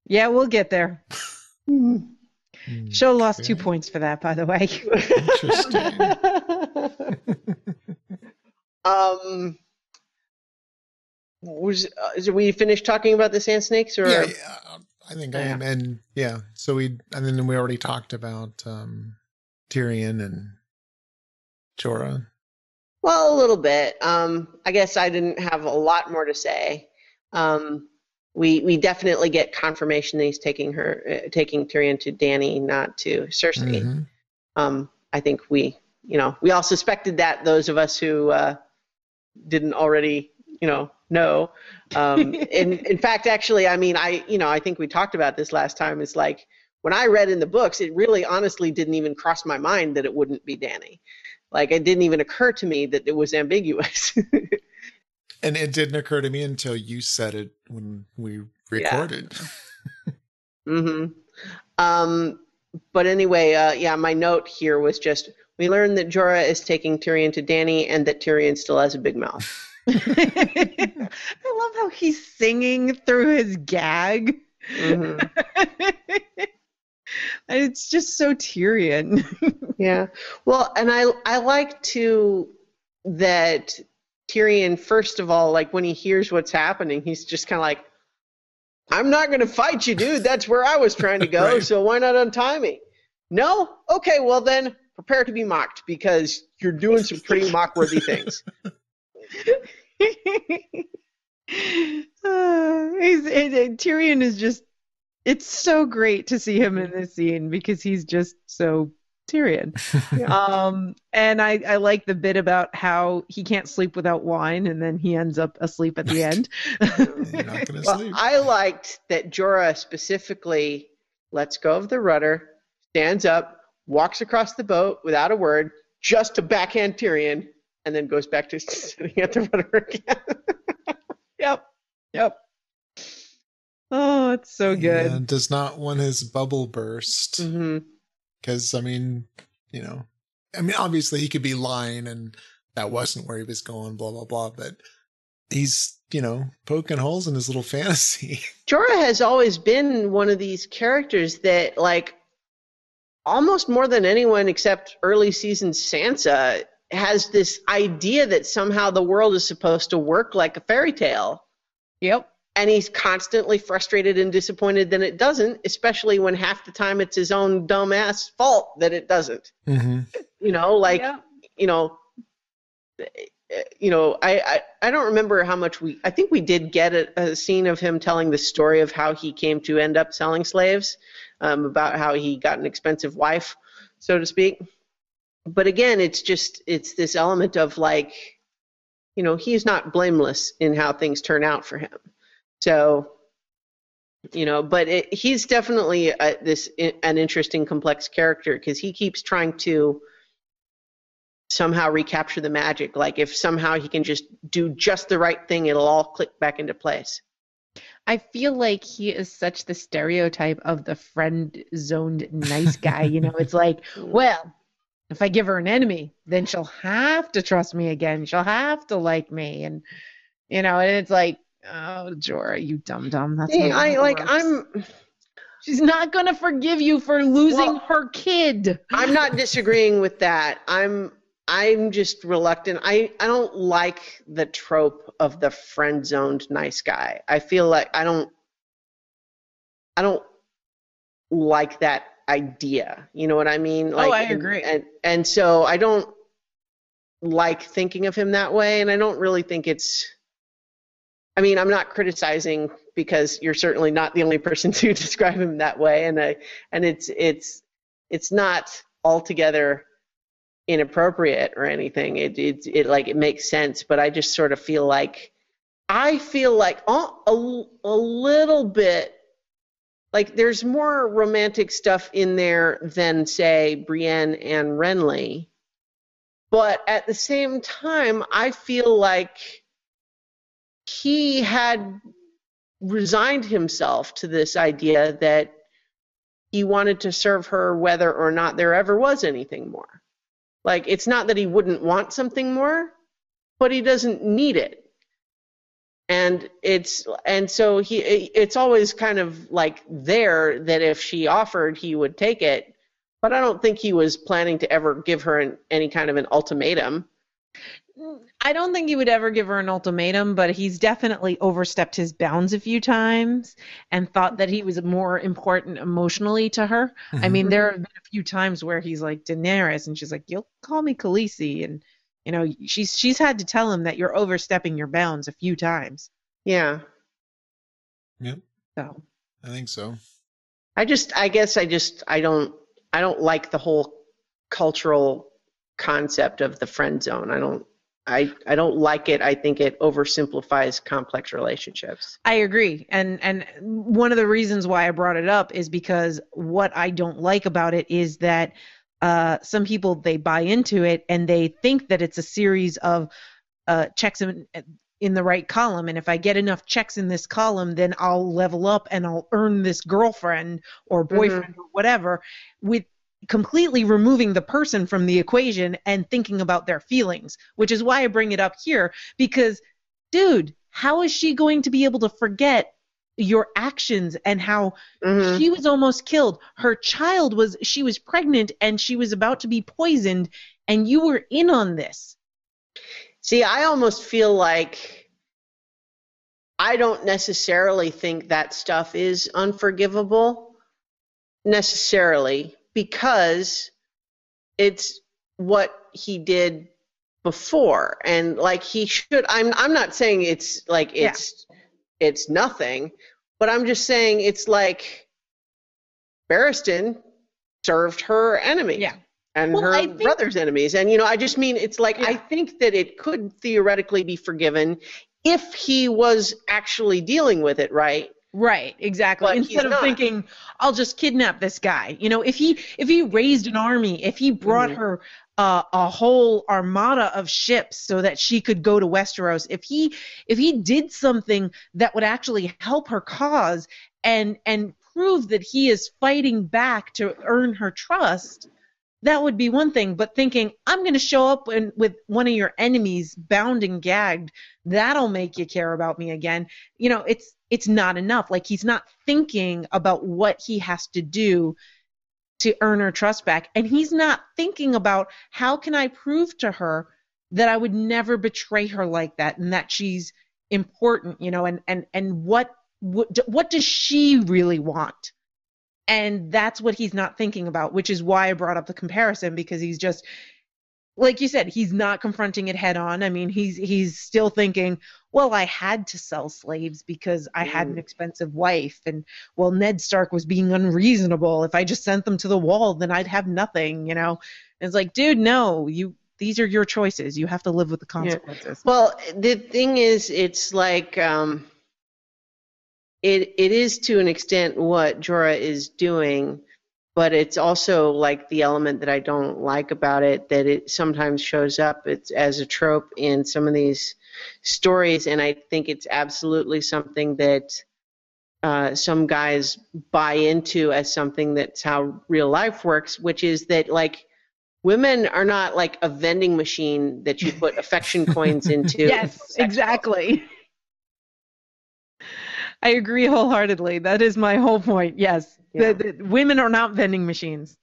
Yeah, we'll get there. Show lost 2 points for that, by the way. Interesting. So we finished talking about the sand snakes, or I think I am, and so then we already talked about Tyrion and Jorah. Well, a little bit. I guess I didn't have a lot more to say. We definitely get confirmation that he's taking Tyrion to Dany, not to Cersei. Mm-hmm. I think we all suspected that, those of us who didn't already, know. And in fact, actually, I mean, I think we talked about this last time. It's like when I read in the books, it really honestly didn't even cross my mind that it wouldn't be Dany. Like it didn't even occur to me that it was ambiguous. And it didn't occur to me until you said it when we recorded. Yeah. Mm-hmm. But anyway, my note here was just, we learned that Jorah is taking Tyrion to Dany and that Tyrion still has a big mouth. I love how he's singing through his gag. Mm-hmm. It's just so Tyrion. Yeah. Well, and I like too that Tyrion, first of all, like when he hears what's happening, he's just kind of like, I'm not going to fight you, dude. That's where I was trying to go. Right. So why not untie me? No? Okay, well then... prepare to be mocked because you're doing some pretty mock-worthy things. Tyrion is just, it's so great to see him in this scene because he's just so Tyrion. Yeah. And I like the bit about how he can't sleep without wine and then he ends up asleep at the end. You're not gonna sleep. I liked that Jorah specifically lets go of the rudder, stands up, walks across the boat without a word, just to backhand Tyrion, and then goes back to sitting at the rudder again. Yep. Oh, it's so good. And does not want his bubble burst. Because, mm-hmm. I mean, obviously he could be lying and that wasn't where he was going, blah, blah, blah, but he's, poking holes in his little fantasy. Jorah has always been one of these characters that, like, almost more than anyone except early season Sansa has this idea that somehow the world is supposed to work like a fairy tale. Yep. And he's constantly frustrated and disappointed that it doesn't, especially when half the time it's his own dumb ass fault that it doesn't. Mm-hmm. I don't remember how much I think we did get a scene of him telling the story of how he came to end up selling slaves, about how he got an expensive wife, so to speak. But again, it's this element of like, he's not blameless in how things turn out for him. So, but he's definitely an interesting, complex character because he keeps trying to somehow recapture the magic. Like if somehow he can just do just the right thing, it'll all click back into place. I feel like he is such the stereotype of the friend zoned nice guy. It's like, well, if I give her an enemy, then she'll have to trust me again. She'll have to like me. And, and it's like, oh, Jorah, you dum-dum. That's not how it works. She's not going to forgive you for losing her kid. I'm not disagreeing with that. I'm just reluctant. I don't like the trope of the friend-zoned nice guy. I feel like I don't like that idea. You know what I mean? Like, I agree. And so I don't like thinking of him that way, and I don't really think it's – I mean, I'm not criticizing because you're certainly not the only person to describe him that way, and it's not altogether – inappropriate or anything. It makes sense, but I just sort of feel like a little bit like there's more romantic stuff in there than, say, Brienne and Renly, but at the same time I feel like he had resigned himself to this idea that he wanted to serve her whether or not there ever was anything more. Like, it's not that he wouldn't want something more, but he doesn't need it. And so it's always kind of like there that if she offered, he would take it. But I don't think he was planning to ever give her any kind of an ultimatum. I don't think he would ever give her an ultimatum, but he's definitely overstepped his bounds a few times and thought that he was more important emotionally to her. Mm-hmm. I mean, there have been a few times where he's like, Daenerys, and she's like, you'll call me Khaleesi. And, you know, she's had to tell him that you're overstepping your bounds a few times. Yeah. Yep. So. I think so. I don't like the whole cultural concept of the friend zone. I don't like it. I think it oversimplifies complex relationships. I agree. And one of the reasons why I brought it up is because what I don't like about it is that some people, they buy into it and they think that it's a series of checks in the right column. And if I get enough checks in this column, then I'll level up and I'll earn this girlfriend or boyfriend or whatever, with completely removing the person from the equation and thinking about their feelings, which is why I bring it up here, because, dude, how is she going to be able to forget your actions and how she was almost killed? Her child she was pregnant and she was about to be poisoned, and you were in on this. See, I almost feel like I don't necessarily think that stuff is unforgivable necessarily, because it's what he did before, and like he should. I'm not saying it's like it's nothing, but I'm just saying it's like Barristan served her enemy and her brother's enemies, and you know, I just mean it's like I think that it could theoretically be forgiven if he was actually dealing with it right. Right, exactly. But instead of thinking, I'll just kidnap this guy. You know, if he raised an army, if he brought her a whole armada of ships so that she could go to Westeros, if he did something that would actually help her cause and prove that he is fighting back to earn her trust, that would be one thing. But thinking, I'm going to show up with one of your enemies bound and gagged, that'll make you care about me again. You know, it's not enough. Like, he's not thinking about what he has to do to earn her trust back. And he's not thinking about, how can I prove to her that I would never betray her like that and that she's important, you know, and what does she really want? And that's what he's not thinking about, which is why I brought up the comparison, because he's just, like you said, he's not confronting it head on. I mean, he's still thinking, well, I had to sell slaves because I had an expensive wife, and, well, Ned Stark was being unreasonable. If I just sent them to the wall, then I'd have nothing, you know. And it's like, dude, no, these are your choices. You have to live with the consequences. Yeah. Well, the thing is, it's like... It is to an extent what Jorah is doing, but it's also like the element that I don't like about it, that it sometimes shows up as a trope in some of these stories, and I think it's absolutely something that some guys buy into as something that's how real life works, which is that, like, women are not like a vending machine that you put affection coins into. Yes, exactly. I agree wholeheartedly. That is my whole point. Yes. Yeah. The women are not vending machines.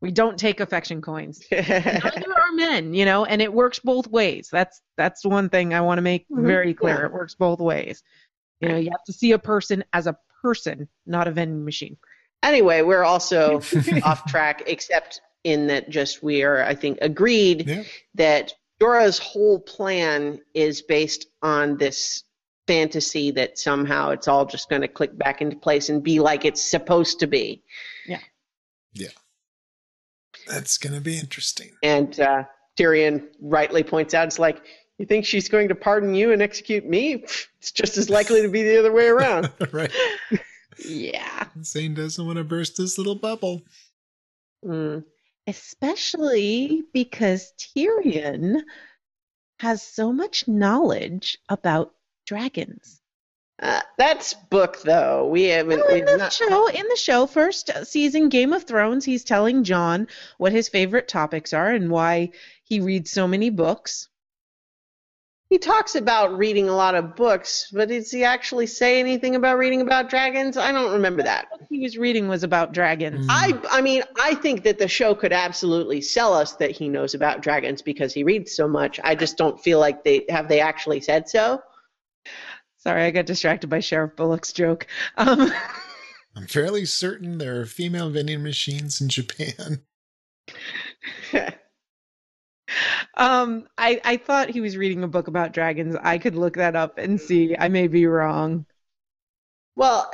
We don't take affection coins. Neither are men, you know, and it works both ways. That's one thing I want to make very clear. Yeah. It works both ways. You know, you have to see a person as a person, not a vending machine. Anyway, we're also off track, except in that just we are, I think, agreed that Jorah's whole plan is based on this fantasy that somehow it's all just going to click back into place and be like it's supposed to be. Yeah. Yeah. That's going to be interesting. And Tyrion rightly points out, it's like, you think she's going to pardon you and execute me? It's just as likely to be the other way around. Right. Yeah. Zane doesn't want to burst this little bubble. Mm. Especially because Tyrion has so much knowledge about dragons. That's book, though. We haven't. Well, in the show, first season, Game of Thrones, he's telling Jon what his favorite topics are and why he reads so many books. He talks about reading a lot of books, but does he actually say anything about reading about dragons? I don't remember that. What he was reading was about dragons. I mean, I think that the show could absolutely sell us that he knows about dragons because he reads so much. I just don't feel like they actually said so. Sorry, I got distracted by Sheriff Bullock's joke. I'm fairly certain there are female vending machines in Japan. I thought he was reading a book about dragons. I could look that up and see. I may be wrong. Well,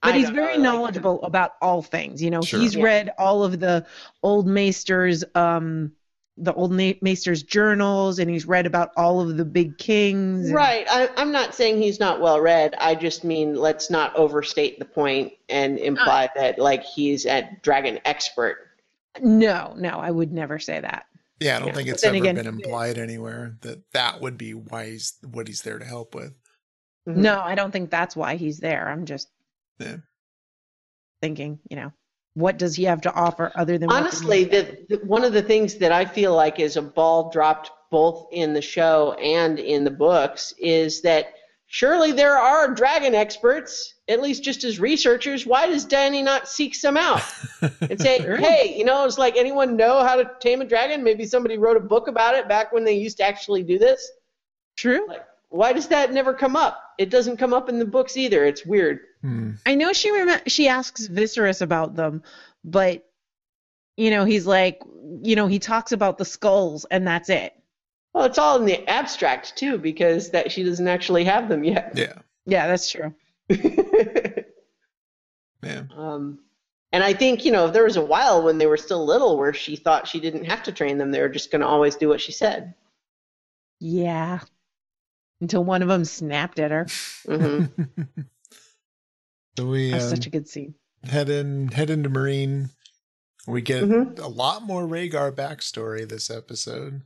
but he's very knowledgeable about all things. You know, sure. He's read all of the old maesters, the old maester's journals, and he's read about all of the big kings. Right. I'm not saying he's not well read. I just mean let's not overstate the point and imply that like he's a dragon expert. No, I would never say that. Yeah, I don't think it's ever been implied anywhere that would be why what he's there to help with. No, I don't think that's why he's there. I'm just thinking, you know. What does he have to offer other than... Honestly, one of the things that I feel like is a ball dropped both in the show and in the books is that surely there are dragon experts, at least just as researchers. Why does Danny not seek some out and say, hey, you know, it's like anyone know how to tame a dragon? Maybe somebody wrote a book about it back when they used to actually do this. True. Like, why does that never come up? It doesn't come up in the books either. It's weird. I know she asks Viserys about them, but, you know, he's like, you know, he talks about the skulls and that's it. Well, it's all in the abstract, too, because that she doesn't actually have them yet. Yeah. Yeah, that's true. Man. And I think, you know, there was a while when they were still little where she thought she didn't have to train them. They were just going to always do what she said. Yeah. Until one of them snapped at her. Mm-hmm. So we that's such a good scene. Head into Meereen. We get a lot more Rhaegar backstory this episode.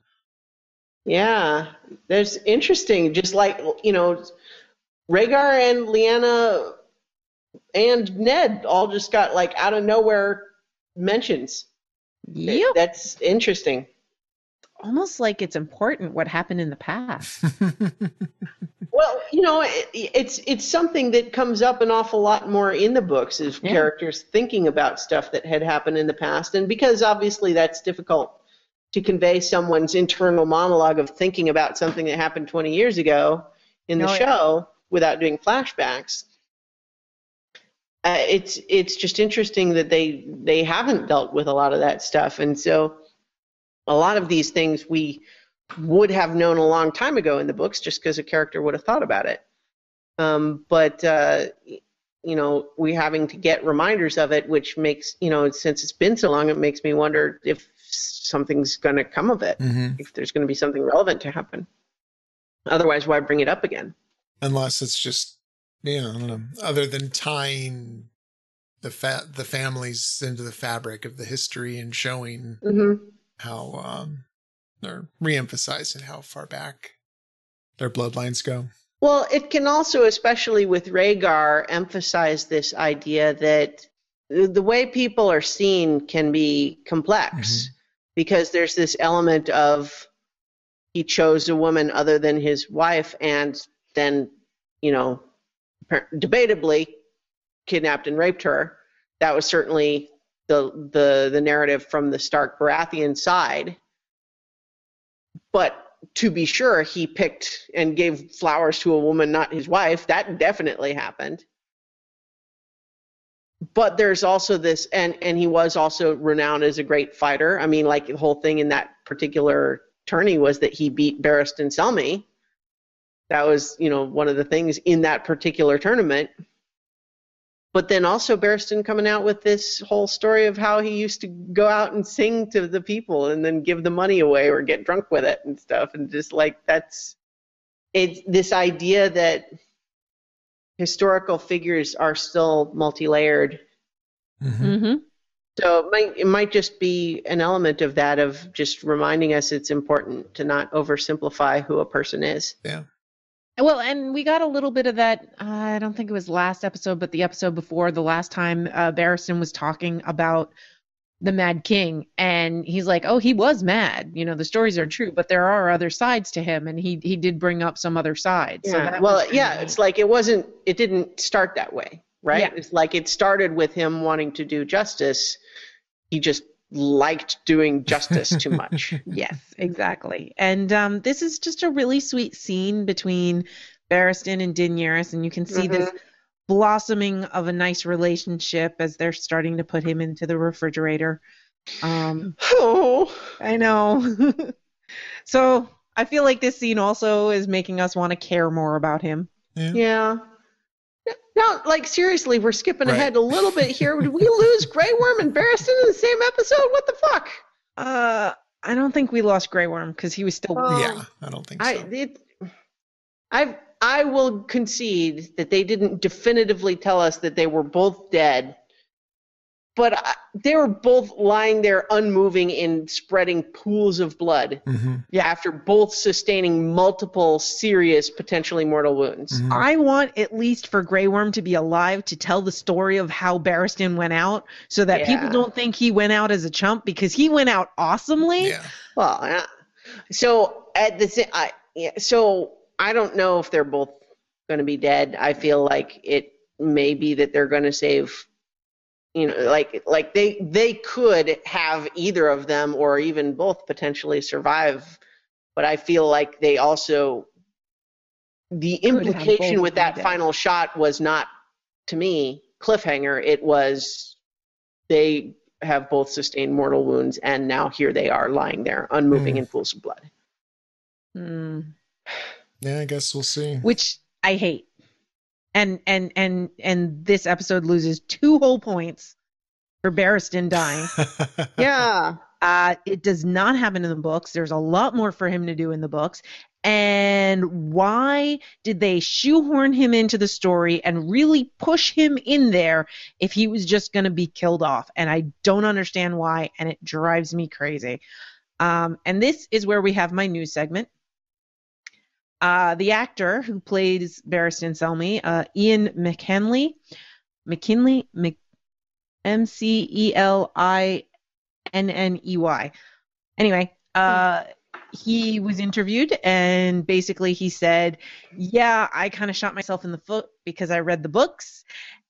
Yeah, there's interesting. Just like, you know, Rhaegar and Lyanna and Ned all just got like out of nowhere mentions. Yeah, that's interesting. Almost like it's important what happened in the past. Well, you know, it's something that comes up an awful lot more in the books is characters thinking about stuff that had happened in the past. And because obviously that's difficult to convey someone's internal monologue of thinking about something that happened 20 years ago in the show without doing flashbacks. It's just interesting that they haven't dealt with a lot of that stuff. And so a lot of these things we would have known a long time ago in the books just because a character would have thought about it. But you know, we're having to get reminders of it, which makes, you know, since it's been so long, it makes me wonder if something's going to come of it, if there's going to be something relevant to happen. Otherwise, why bring it up again? Unless it's just, I don't know, other than tying the families into the fabric of the history and showing how or re-emphasizing how far back their bloodlines go. Well, it can also, especially with Rhaegar, emphasize this idea that the way people are seen can be complex because there's this element of he chose a woman other than his wife and then, you know, debatably kidnapped and raped her. That was certainly the narrative from the Stark Baratheon side. But to be sure, he picked and gave flowers to a woman not his wife. That definitely happened. But there's also this, and he was also renowned as a great fighter. I mean, like, the whole thing in that particular tourney was that he beat Barristan Selmy. That was, you know, one of the things in that particular tournament. But then also Barristan coming out with this whole story of how he used to go out and sing to the people and then give the money away or get drunk with it and stuff. And just like, that's, it's this idea that historical figures are still multi-layered. Mm-hmm. Mm-hmm. So it might just be an element of that, of just reminding us it's important to not oversimplify who a person is. Yeah. Well, and we got a little bit of that, I don't think it was last episode, but the episode before, the last time Barristan was talking about the Mad King, and he's like, oh, he was mad. You know, the stories are true, but there are other sides to him, and he did bring up some other sides. Yeah. So that it's like it didn't start that way, right? Yeah. It's like it started with him wanting to do justice. He just liked doing justice too much. Yes, exactly. And this is just a really sweet scene between Barristan and Daenerys, and you can see this blossoming of a nice relationship as they're starting to put him into the refrigerator. I know. So I feel like this scene also is making us want to care more about him. Yeah. No, like, seriously, we're skipping ahead a little bit here. Did we lose Grey Worm and Barristan in the same episode? What the fuck? I don't think we lost Grey Worm because he was still. Yeah, I don't think so. I will concede that they didn't definitively tell us that they were both dead, but they were both lying there unmoving and spreading pools of blood after both sustaining multiple serious, potentially mortal wounds. Mm-hmm. I want, at least for Grey Worm to be alive, to tell the story of how Barristan went out so that people don't think he went out as a chump, because he went out awesomely. Yeah. Well, so I don't know if they're both going to be dead. I feel like it may be that they're going to save, you know, like they could have either of them or even both potentially survive. But I feel like they also, the implication with that final shot was not, to me, cliffhanger. It was they have both sustained mortal wounds, and now here they are lying there, unmoving in pools of blood. Mm. Yeah, I guess we'll see. Which I hate. And this episode loses 2 whole points for Barristan dying. Yeah. It does not happen in the books. There's a lot more for him to do in the books. And why did they shoehorn him into the story and really push him in there if he was just going to be killed off? And I don't understand why, and it drives me crazy. And this is where we have my news segment. The actor who plays Barristan Selmy, Ian McKinley, McKinley. Anyway, he was interviewed, and basically he said, yeah, I kind of shot myself in the foot because I read the books.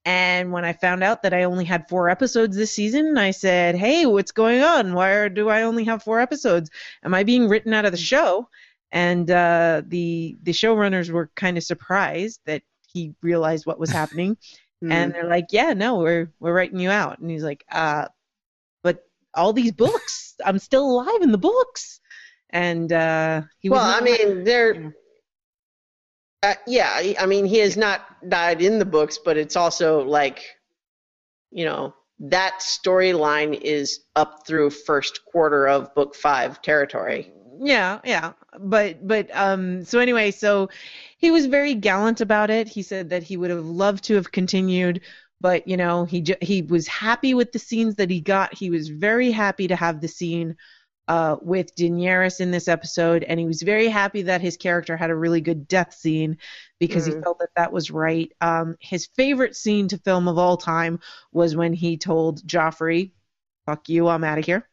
And when I found out that I only had 4 episodes this season, I said, hey, what's going on? Why do I only have 4 episodes? Am I being written out of the show? And the showrunners were kind of surprised that he realized what was happening. And they're like, yeah, no, we're writing you out. And he's like, but all these books, I'm still alive in the books. And he was he has not died in the books, but it's also like, you know, that storyline is up through first quarter of book 5 territory. Yeah. So he was very gallant about it. He said that he would have loved to have continued, but, you know, he was happy with the scenes that he got. He was very happy to have the scene with Daenerys in this episode, and he was very happy that his character had a really good death scene because he felt that was right. His favorite scene to film of all time was when he told Joffrey, fuck you, I'm out of here.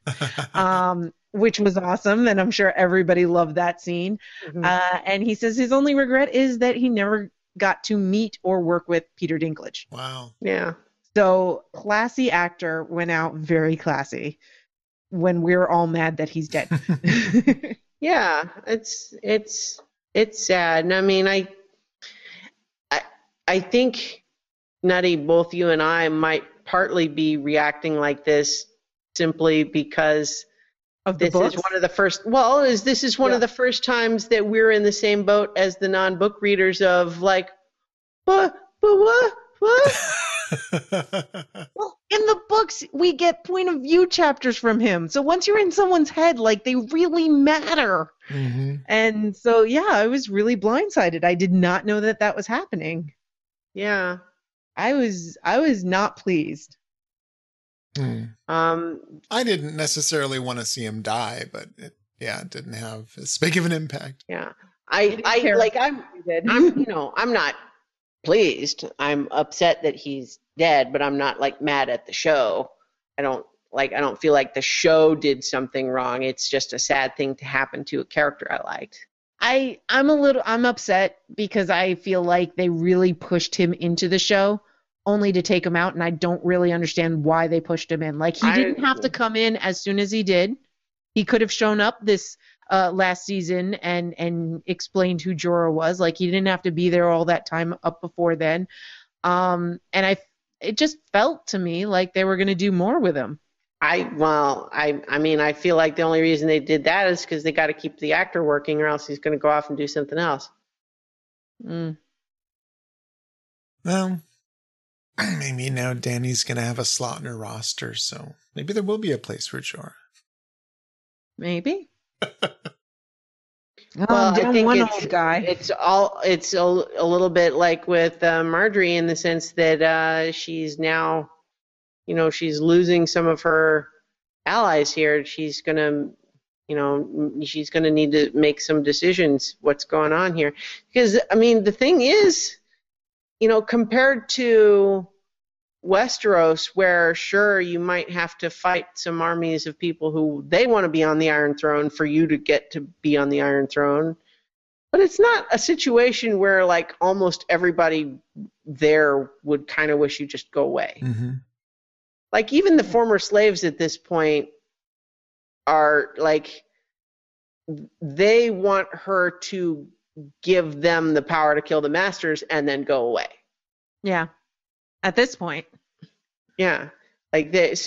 Which was awesome, and I'm sure everybody loved that scene. And he says his only regret is that he never got to meet or work with Peter Dinklage. Wow. Yeah. So classy actor went out very classy when we're all mad that he's dead. Yeah, it's sad. And I mean, I think, Nutty, both you and I might partly be reacting like this simply because this is one of the first times that we're in the same boat as the non-book readers of like, what? Well, in the books, we get point of view chapters from him. So once you're in someone's head, like, they really matter. Mm-hmm. And so, yeah, I was really blindsided. I did not know that that was happening. Yeah. I was not pleased. I didn't necessarily want to see him die, but it didn't have as big of an impact. Yeah. I'm not pleased. I'm upset that he's dead, but I'm not like mad at the show. I don't feel like the show did something wrong. It's just a sad thing to happen to a character I liked. I'm upset because I feel like they really pushed him into the show only to take him out, and I don't really understand why they pushed him in. Like, he didn't have to come in as soon as he did. He could have shown up this last season and explained who Jorah was. Like, he didn't have to be there all that time up before then. It just felt to me like they were going to do more with him. I mean, I feel like the only reason they did that is because they got to keep the actor working, or else he's going to go off and do something else. Well, maybe now Dany's going to have a slot in her roster, so maybe there will be a place for Jorah. Maybe. I think one old guy. It's a little bit like with Margaery, in the sense that she's now, you know, she's losing some of her allies here. She's going to, you know, she's going to need to make some decisions what's going on here. Because, I mean, the thing is, you know, compared to Westeros, where, sure, you might have to fight some armies of people who they want to be on the Iron Throne for you to get to be on the Iron Throne. But it's not a situation where, like, almost everybody there would kind of wish you just go away. Mm-hmm. Like, even the former slaves at this point are, like, they want her to give them the power to kill the masters and then go away. Yeah. At this point. Yeah. Like, there's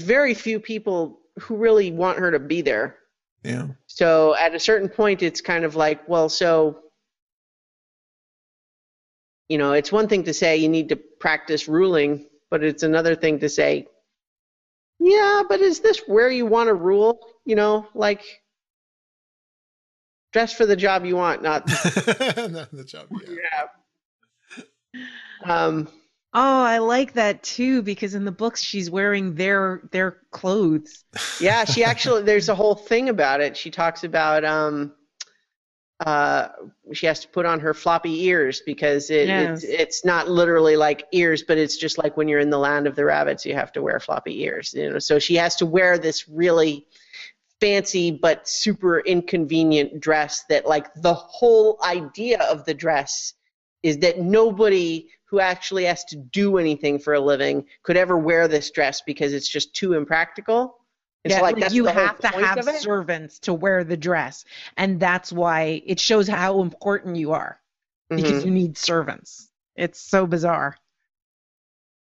very few people who really want her to be there. Yeah. So at a certain point, it's kind of like, well, so, you know, it's one thing to say you need to practice ruling, but it's another thing to say, yeah, but is this where you want to rule? You know, like, dress for the job you want, not the job. Yeah. Oh, I like that too, because in the books she's wearing their clothes. Yeah, she actually, there's a whole thing about it. She talks about she has to put on her floppy ears because it's not literally like ears, but it's just like when you're in the land of the rabbits, you have to wear floppy ears, you know. So she has to wear this really fancy but super inconvenient dress that, like, the whole idea of the dress is that nobody who actually has to do anything for a living could ever wear this dress because it's just too impractical. Yeah, so like you have to have servants to wear the dress, and that's why it shows how important you are, because you need servants. It's so bizarre.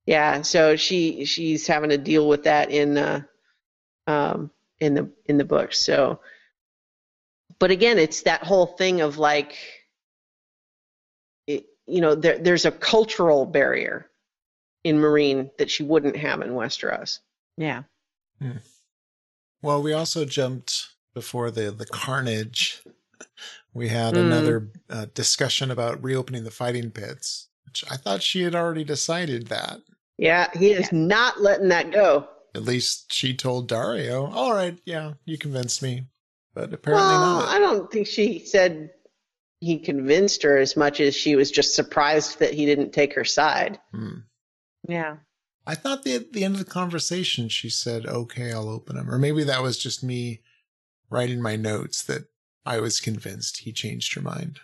Yeah, so she's having to deal with that in the book. So, but again, it's that whole thing of like, it, you know, there's a cultural barrier in Meereen that she wouldn't have in Westeros. Yeah. Hmm. Well, we also jumped before the carnage. We had another discussion about reopening the fighting pits, which I thought she had already decided that. Yeah, he is not letting that go. At least she told Dario, all right, yeah, you convinced me. But apparently not. I don't think she said he convinced her as much as she was just surprised that he didn't take her side. Hmm. Yeah. I thought at the end of the conversation, she said, okay, I'll open them. Or maybe that was just me writing my notes that I was convinced he changed her mind.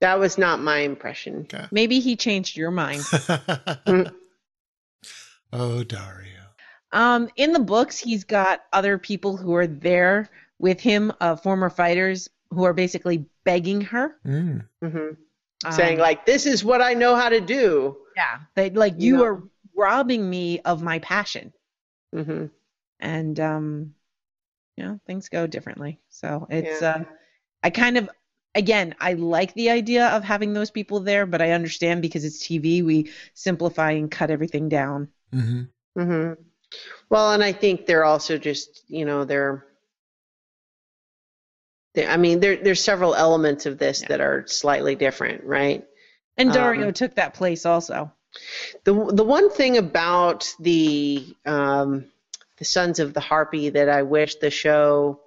That was not my impression. Okay. Maybe he changed your mind. Oh, Dario. In the books, he's got other people who are there with him, former fighters who are basically begging her. Mm. Mm-hmm. Saying like, this is what I know how to do. Yeah. They like, you are robbing me of my passion. Mm-hmm. And, things go differently. So it's, I kind of, again, I like the idea of having those people there, but I understand because it's TV, we simplify and cut everything down. Mm-hmm. Mm-hmm. Well, and I think they're also just, there's several elements of this that are slightly different, right? And Dario took that place also. The one thing about the Sons of the Harpy that I wish the show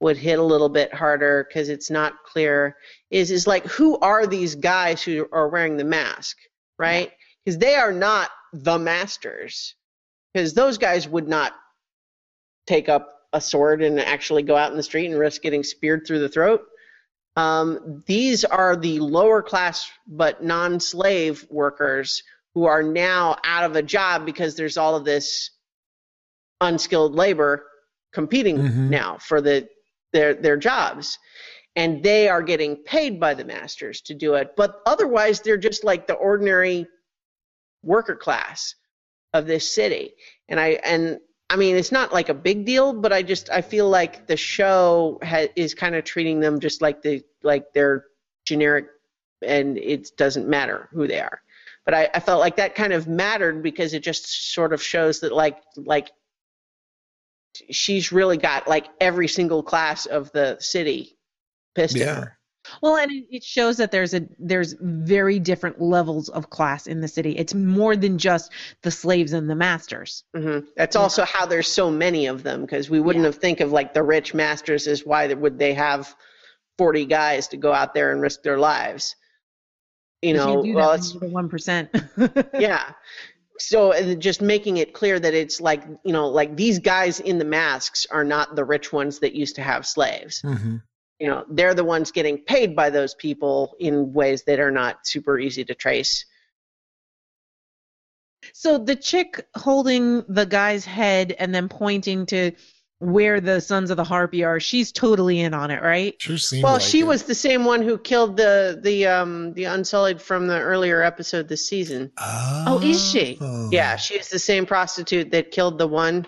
would hit a little bit harder, because it's not clear, is like, who are these guys who are wearing the mask, right? Because they are not the masters. Because those guys would not take up a sword and actually go out in the street and risk getting speared through the throat. These are the lower class but non-slave workers who are now out of a job because there's all of this unskilled labor competing now for their jobs. And they are getting paid by the masters to do it. But otherwise, they're just like the ordinary worker class of this city. And I mean, it's not like a big deal, but I feel like the show is kind of treating them just like they're generic, and it doesn't matter who they are. But I felt like that kind of mattered, because it just sort of shows that like she's really got like every single class of the city pissed at her. Well, and it shows that there's very different levels of class in the city. It's more than just the slaves and the masters. Mm-hmm. That's also how there's so many of them, because we wouldn't have think of like the rich masters as why would they have 40 guys to go out there and risk their lives. It's the 1%. Yeah. So just making it clear that it's like, like these guys in the masks are not the rich ones that used to have slaves. Mm-hmm. They're the ones getting paid by those people in ways that are not super easy to trace. So the chick holding the guy's head and then pointing to where the Sons of the Harpy are, she's totally in on it, right? Sure seemed like she was the same one who killed the Unsullied from the earlier episode this season. Oh, is she? Yeah, she's the same prostitute that killed the one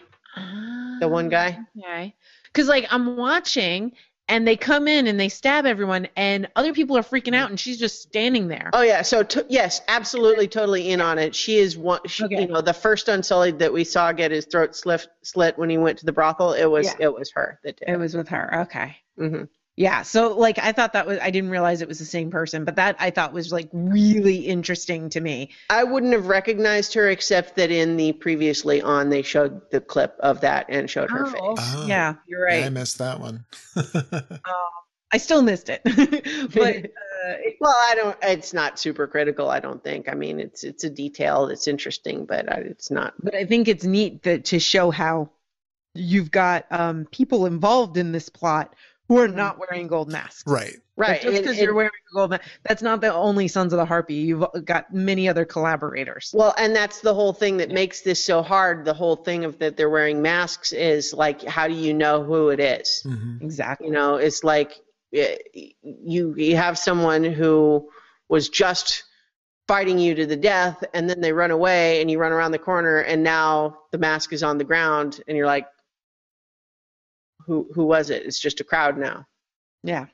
guy. Okay. Because I'm watching, and they come in and they stab everyone, and other people are freaking out, and she's just standing there. Oh yeah, so yes, absolutely, totally in on it. She is one. The first Unsullied that we saw get his throat slit when he went to the brothel. It was her that did it. It was with her. Okay. Mm-hmm. Yeah. So I thought I didn't realize it was the same person, but that I thought was really interesting to me. I wouldn't have recognized her, except that in the previously on, they showed the clip of that and showed her face. Oh, yeah, you're right. Yeah, I missed that one. I still missed it. But it's not super critical, I don't think. I mean, it's a detail that's interesting, but it's not. But I think it's neat to show how you've got people involved in this plot who are not wearing gold masks. Right. Just because you're wearing a gold mask, that's not the only Sons of the Harpy. You've got many other collaborators. Well, and that's the whole thing that makes this so hard. The whole thing of that they're wearing masks is like, how do you know who it is? Mm-hmm. Exactly. It's like you have someone who was just fighting you to the death, and then they run away, and you run around the corner, and now the mask is on the ground, and you're like, Who was it? It's just a crowd now. Yeah.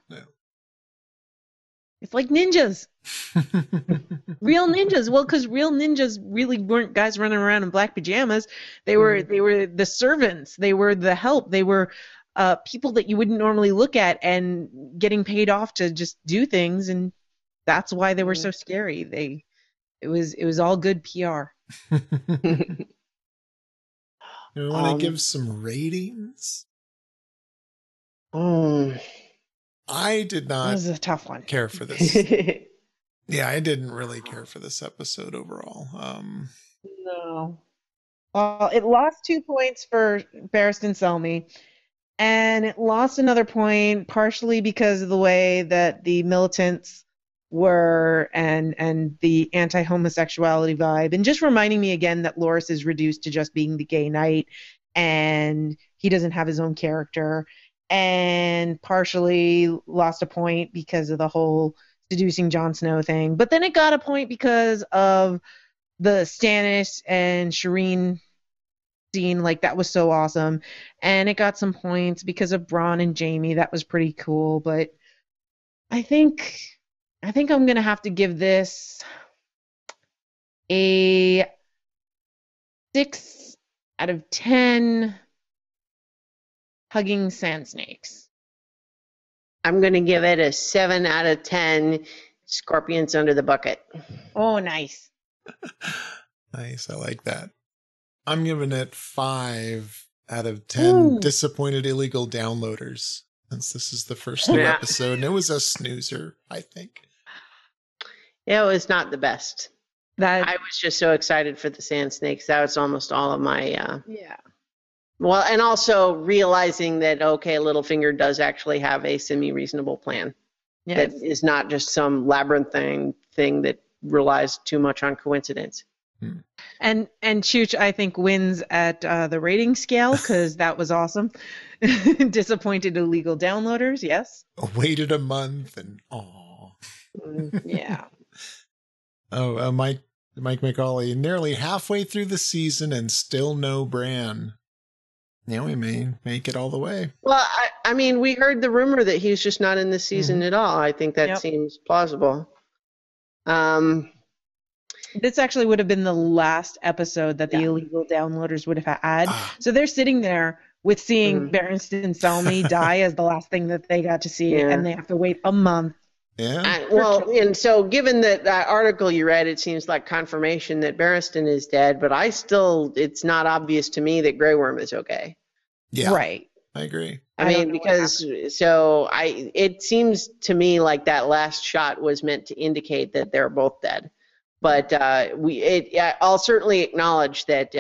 It's like ninjas. Real ninjas. Well, because real ninjas really weren't guys running around in black pajamas. They were the servants. They were the help. They were people that you wouldn't normally look at and getting paid off to just do things. And that's why they were so scary. It was all good PR. You want to give some ratings? I did not. This is a tough one. Care for this. Yeah, I didn't really care for this episode overall. No. Well, it lost 2 points for Barristan Selmy, and it lost another point partially because of the way that the militants were and the anti-homosexuality vibe, and just reminding me again that Loras is reduced to just being the gay knight and he doesn't have his own character, and partially lost a point because of the whole seducing Jon Snow thing. But then it got a point because of the Stannis and Shireen scene, like that was so awesome. And it got some points because of Bronn and Jaime, that was pretty cool. But I think I'm going to have to give this a 6 out of 10 hugging sand snakes. I'm going to give it a 7 out of 10 scorpions under the bucket. Oh, nice. Nice. I like that. I'm giving it 5 out of 10 Ooh. Disappointed illegal downloaders, since this is the first new episode. And it was a snoozer, I think. It was not the best. I was just so excited for the sand snakes. That was almost all of my... yeah. Well, and also realizing that, okay, Littlefinger does actually have a semi-reasonable plan. Yes. That is not just some labyrinthine thing that relies too much on coincidence. Hmm. And Chooch, I think, wins at the rating scale, because that was awesome. Disappointed illegal downloaders, yes. Waited a month and aw. Yeah. Oh, Mike McAuley, nearly halfway through the season and still no Bran. Now we may make it all the way. Well, I mean, we heard the rumor that he's just not in this season at all. I think that seems plausible. This actually would have been the last episode that the illegal downloaders would have had. So they're sitting there with seeing Barristan Selmy die as the last thing that they got to see, and they have to wait a month. Yeah. And so given that article you read, it seems like confirmation that Barristan is dead, but it's not obvious to me that Grey Worm is okay. Yeah. Right. I agree. I mean, it seems to me like that last shot was meant to indicate that they're both dead. But I'll certainly acknowledge that,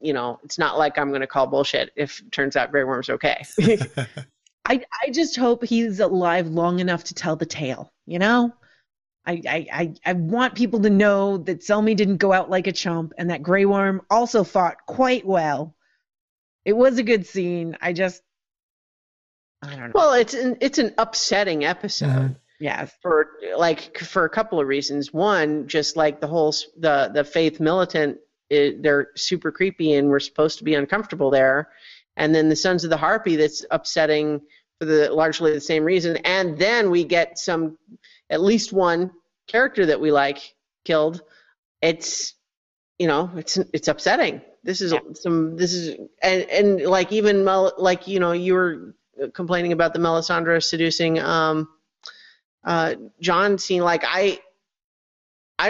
it's not like I'm going to call bullshit if it turns out Grey Worm's okay. I just hope he's alive long enough to tell the tale, you know? I want people to know that Selmy didn't go out like a chump and that Grey Worm also fought quite well. It was a good scene. I don't know. Well, it's an upsetting episode. Mm-hmm. Yeah, for a couple of reasons. One, just like the whole the faith militant, they're super creepy and we're supposed to be uncomfortable there. And then the Sons of the Harpy, that's upsetting for largely the same reason. And then we get at least one character that we like killed. It's, it's upsetting. This is you were complaining about the Melisandre seducing John scene. Like I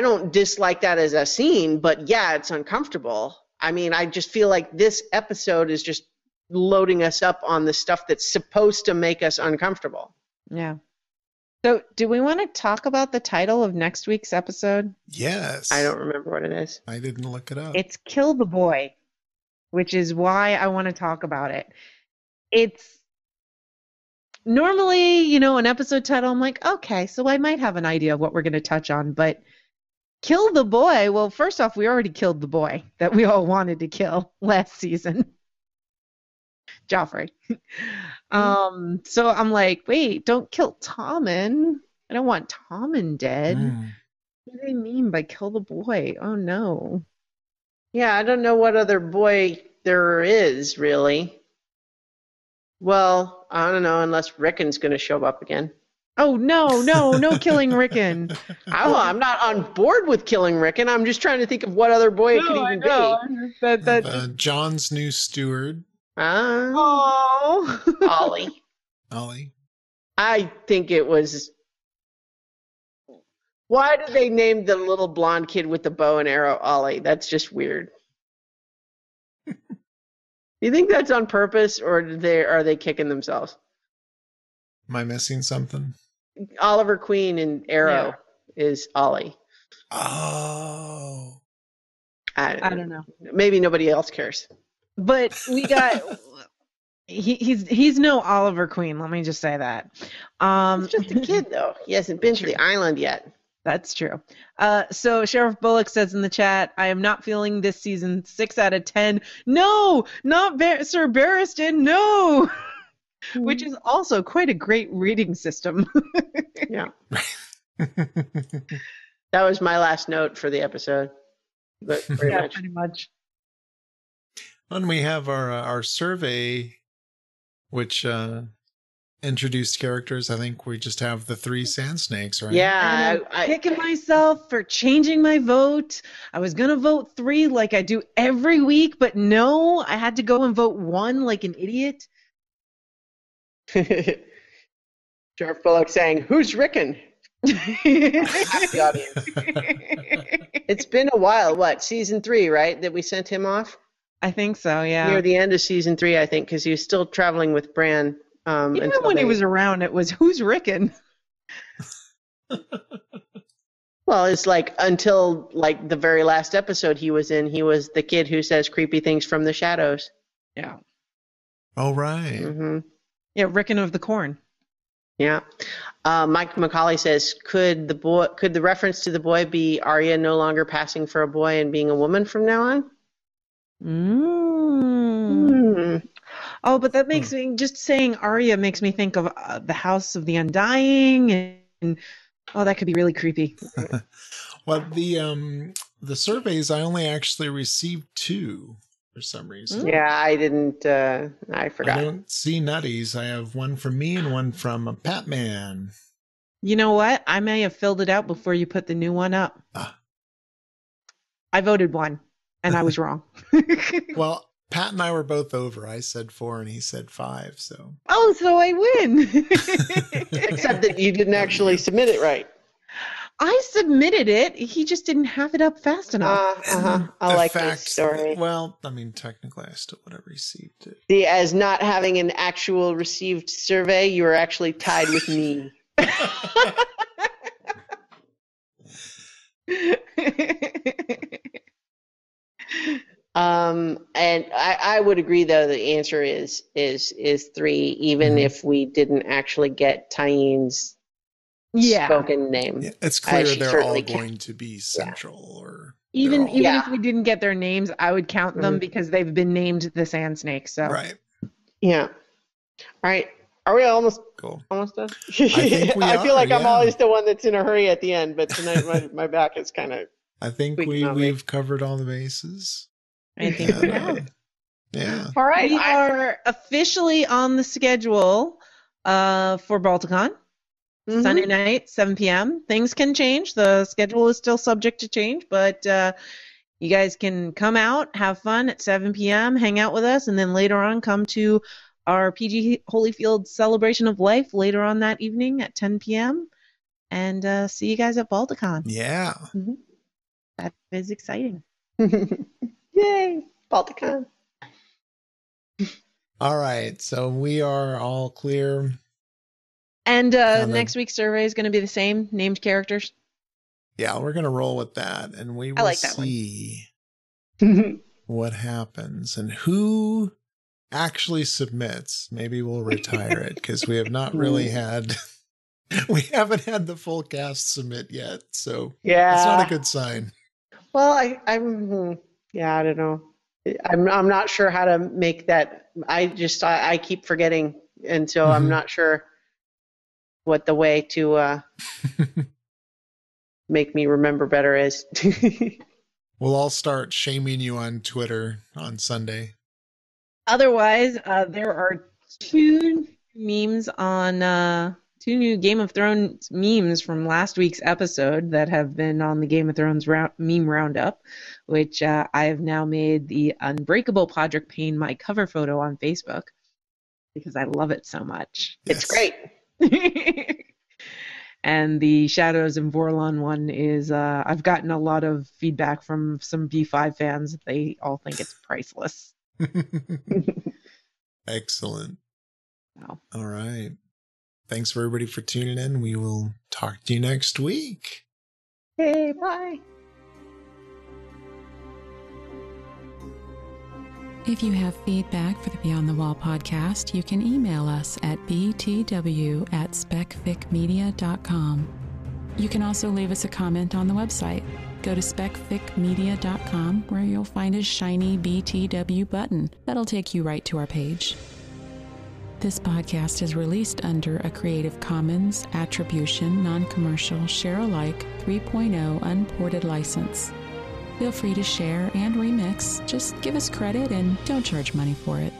don't dislike that as a scene, but it's uncomfortable. I mean, I just feel like this episode is just loading us up on the stuff that's supposed to make us uncomfortable. Yeah. So do we want to talk about the title of next week's episode? Yes. I don't remember what it is. I didn't look it up. It's Kill the Boy, which is why I want to talk about it. It's normally, an episode title, I'm like, okay, so I might have an idea of what we're going to touch on, but Kill the Boy. Well, first off, we already killed the boy that we all wanted to kill last season. Joffrey. So I'm like, wait, don't kill Tommen. I don't want Tommen dead. Mm. What do they mean by kill the boy? Oh, no. Yeah, I don't know what other boy there is, really. Well, I don't know, unless Rickon's going to show up again. Oh, no killing Rickon. I'm not on board with killing Rickon. I'm just trying to think of what other boy it could even be. John's new steward. Ollie. I think it was... Why did they name the little blonde kid with the bow and arrow Ollie? That's just weird. Do you think that's on purpose, or are they kicking themselves? Am I missing something? Oliver Queen and Arrow is Ollie. Oh. I don't know. Maybe nobody else cares. But we got He's no Oliver Queen, let me just say that. He's just a kid, though. He hasn't been to the island yet. That's true. So Sheriff Bullock says in the chat, I am not feeling this season. 6 out of 10. No, not Sir Barristan. No. Which is also quite a great rating system. Yeah. That was my last note for the episode. But pretty much. And we have our survey, which introduced characters. I think we just have the 3 sand snakes, right? Yeah. I'm kicking myself for changing my vote. I was going to vote 3 like I do every week, but no, I had to go and vote 1 like an idiot. Sheriff Bullock saying, who's Rickon? The audience. It's been a while. What, season 3, right? That we sent him off? I think so, yeah. Near the end of season 3, I think, because he was still traveling with Bran. Even when he was around, it was, who's Rickon? Well, it's like, until like the very last episode he was in, he was the kid who says creepy things from the shadows. Yeah. Oh, right. Mm-hmm. Yeah, Rickon of the Corn. Yeah. Mike McCauley says, could the reference to the boy be Arya no longer passing for a boy and being a woman from now on? Oh, but that makes me, just saying Arya makes me think of the House of the Undying, and oh, that could be really creepy. Well, the surveys, I only actually received 2. For some reason. Yeah, I didn't, I forgot. I don't see nutties. I have 1 from me and 1 from Batman. You know what? I may have filled it out before you put the new one up. I voted 1 and I was wrong. Well, Pat and I were both over. I said 4 and he said 5. So. Oh, so I win. Except that you didn't actually submit it right. I submitted it. He just didn't have it up fast enough. I like this story. Well, I mean, technically, I still would have received it. See, as not having an actual received survey, you were actually tied with me. And I would agree, though, the answer is 3, even if we didn't actually get Tyn's spoken name. Yeah, it's clear they're all going to be central, or even if we didn't get their names, I would count them because they've been named the sand snake. So right, yeah. All right, are we almost done? I think we I feel like I'm always the one that's in a hurry at the end, but tonight my back is kind of. I think we've covered all the bases. I think so. Yeah. All right, we are officially on the schedule for Balticon. Sunday night, 7 p.m. Things can change. The schedule is still subject to change, but you guys can come out, have fun at 7 p.m., hang out with us, and then later on come to our PG Holyfield Celebration of Life later on that evening at 10 p.m. And see you guys at Balticon. Yeah. That is exciting. Yay, Balticon. All right, so we are all clear. And next week's survey is going to be the same, named characters. Yeah, we're going to roll with that, and we will see what happens and who actually submits. Maybe we'll retire it because we have not really had, we haven't had the full cast submit yet. So it's not a good sign. Well, I don't know. I'm not sure how to make that. I keep forgetting, and so I'm not sure what the way to make me remember better is. We'll all start shaming you on Twitter on Sunday. Otherwise, there are 2 memes on 2 new Game of Thrones memes from last week's episode that have been on the Game of Thrones meme roundup, which I have now made the Unbreakable Podrick Payne my cover photo on Facebook because I love it so much. Yes. It's great. And the Shadows and Vorlon one is I've gotten a lot of feedback from some B5 fans. They all think it's priceless. Excellent. Wow. All right, thanks for everybody for tuning in. We will talk to you next week. Hey, bye. If you have feedback for the Beyond the Wall podcast, you can email us at btw@specficmedia.com. You can also leave us a comment on the website. Go to SpecFicMedia.com, where you'll find a shiny BTW button that'll take you right to our page. This podcast is released under a Creative Commons Attribution Non-Commercial Share-alike 3.0 Unported license. Feel free to share and remix. Just give us credit and don't charge money for it.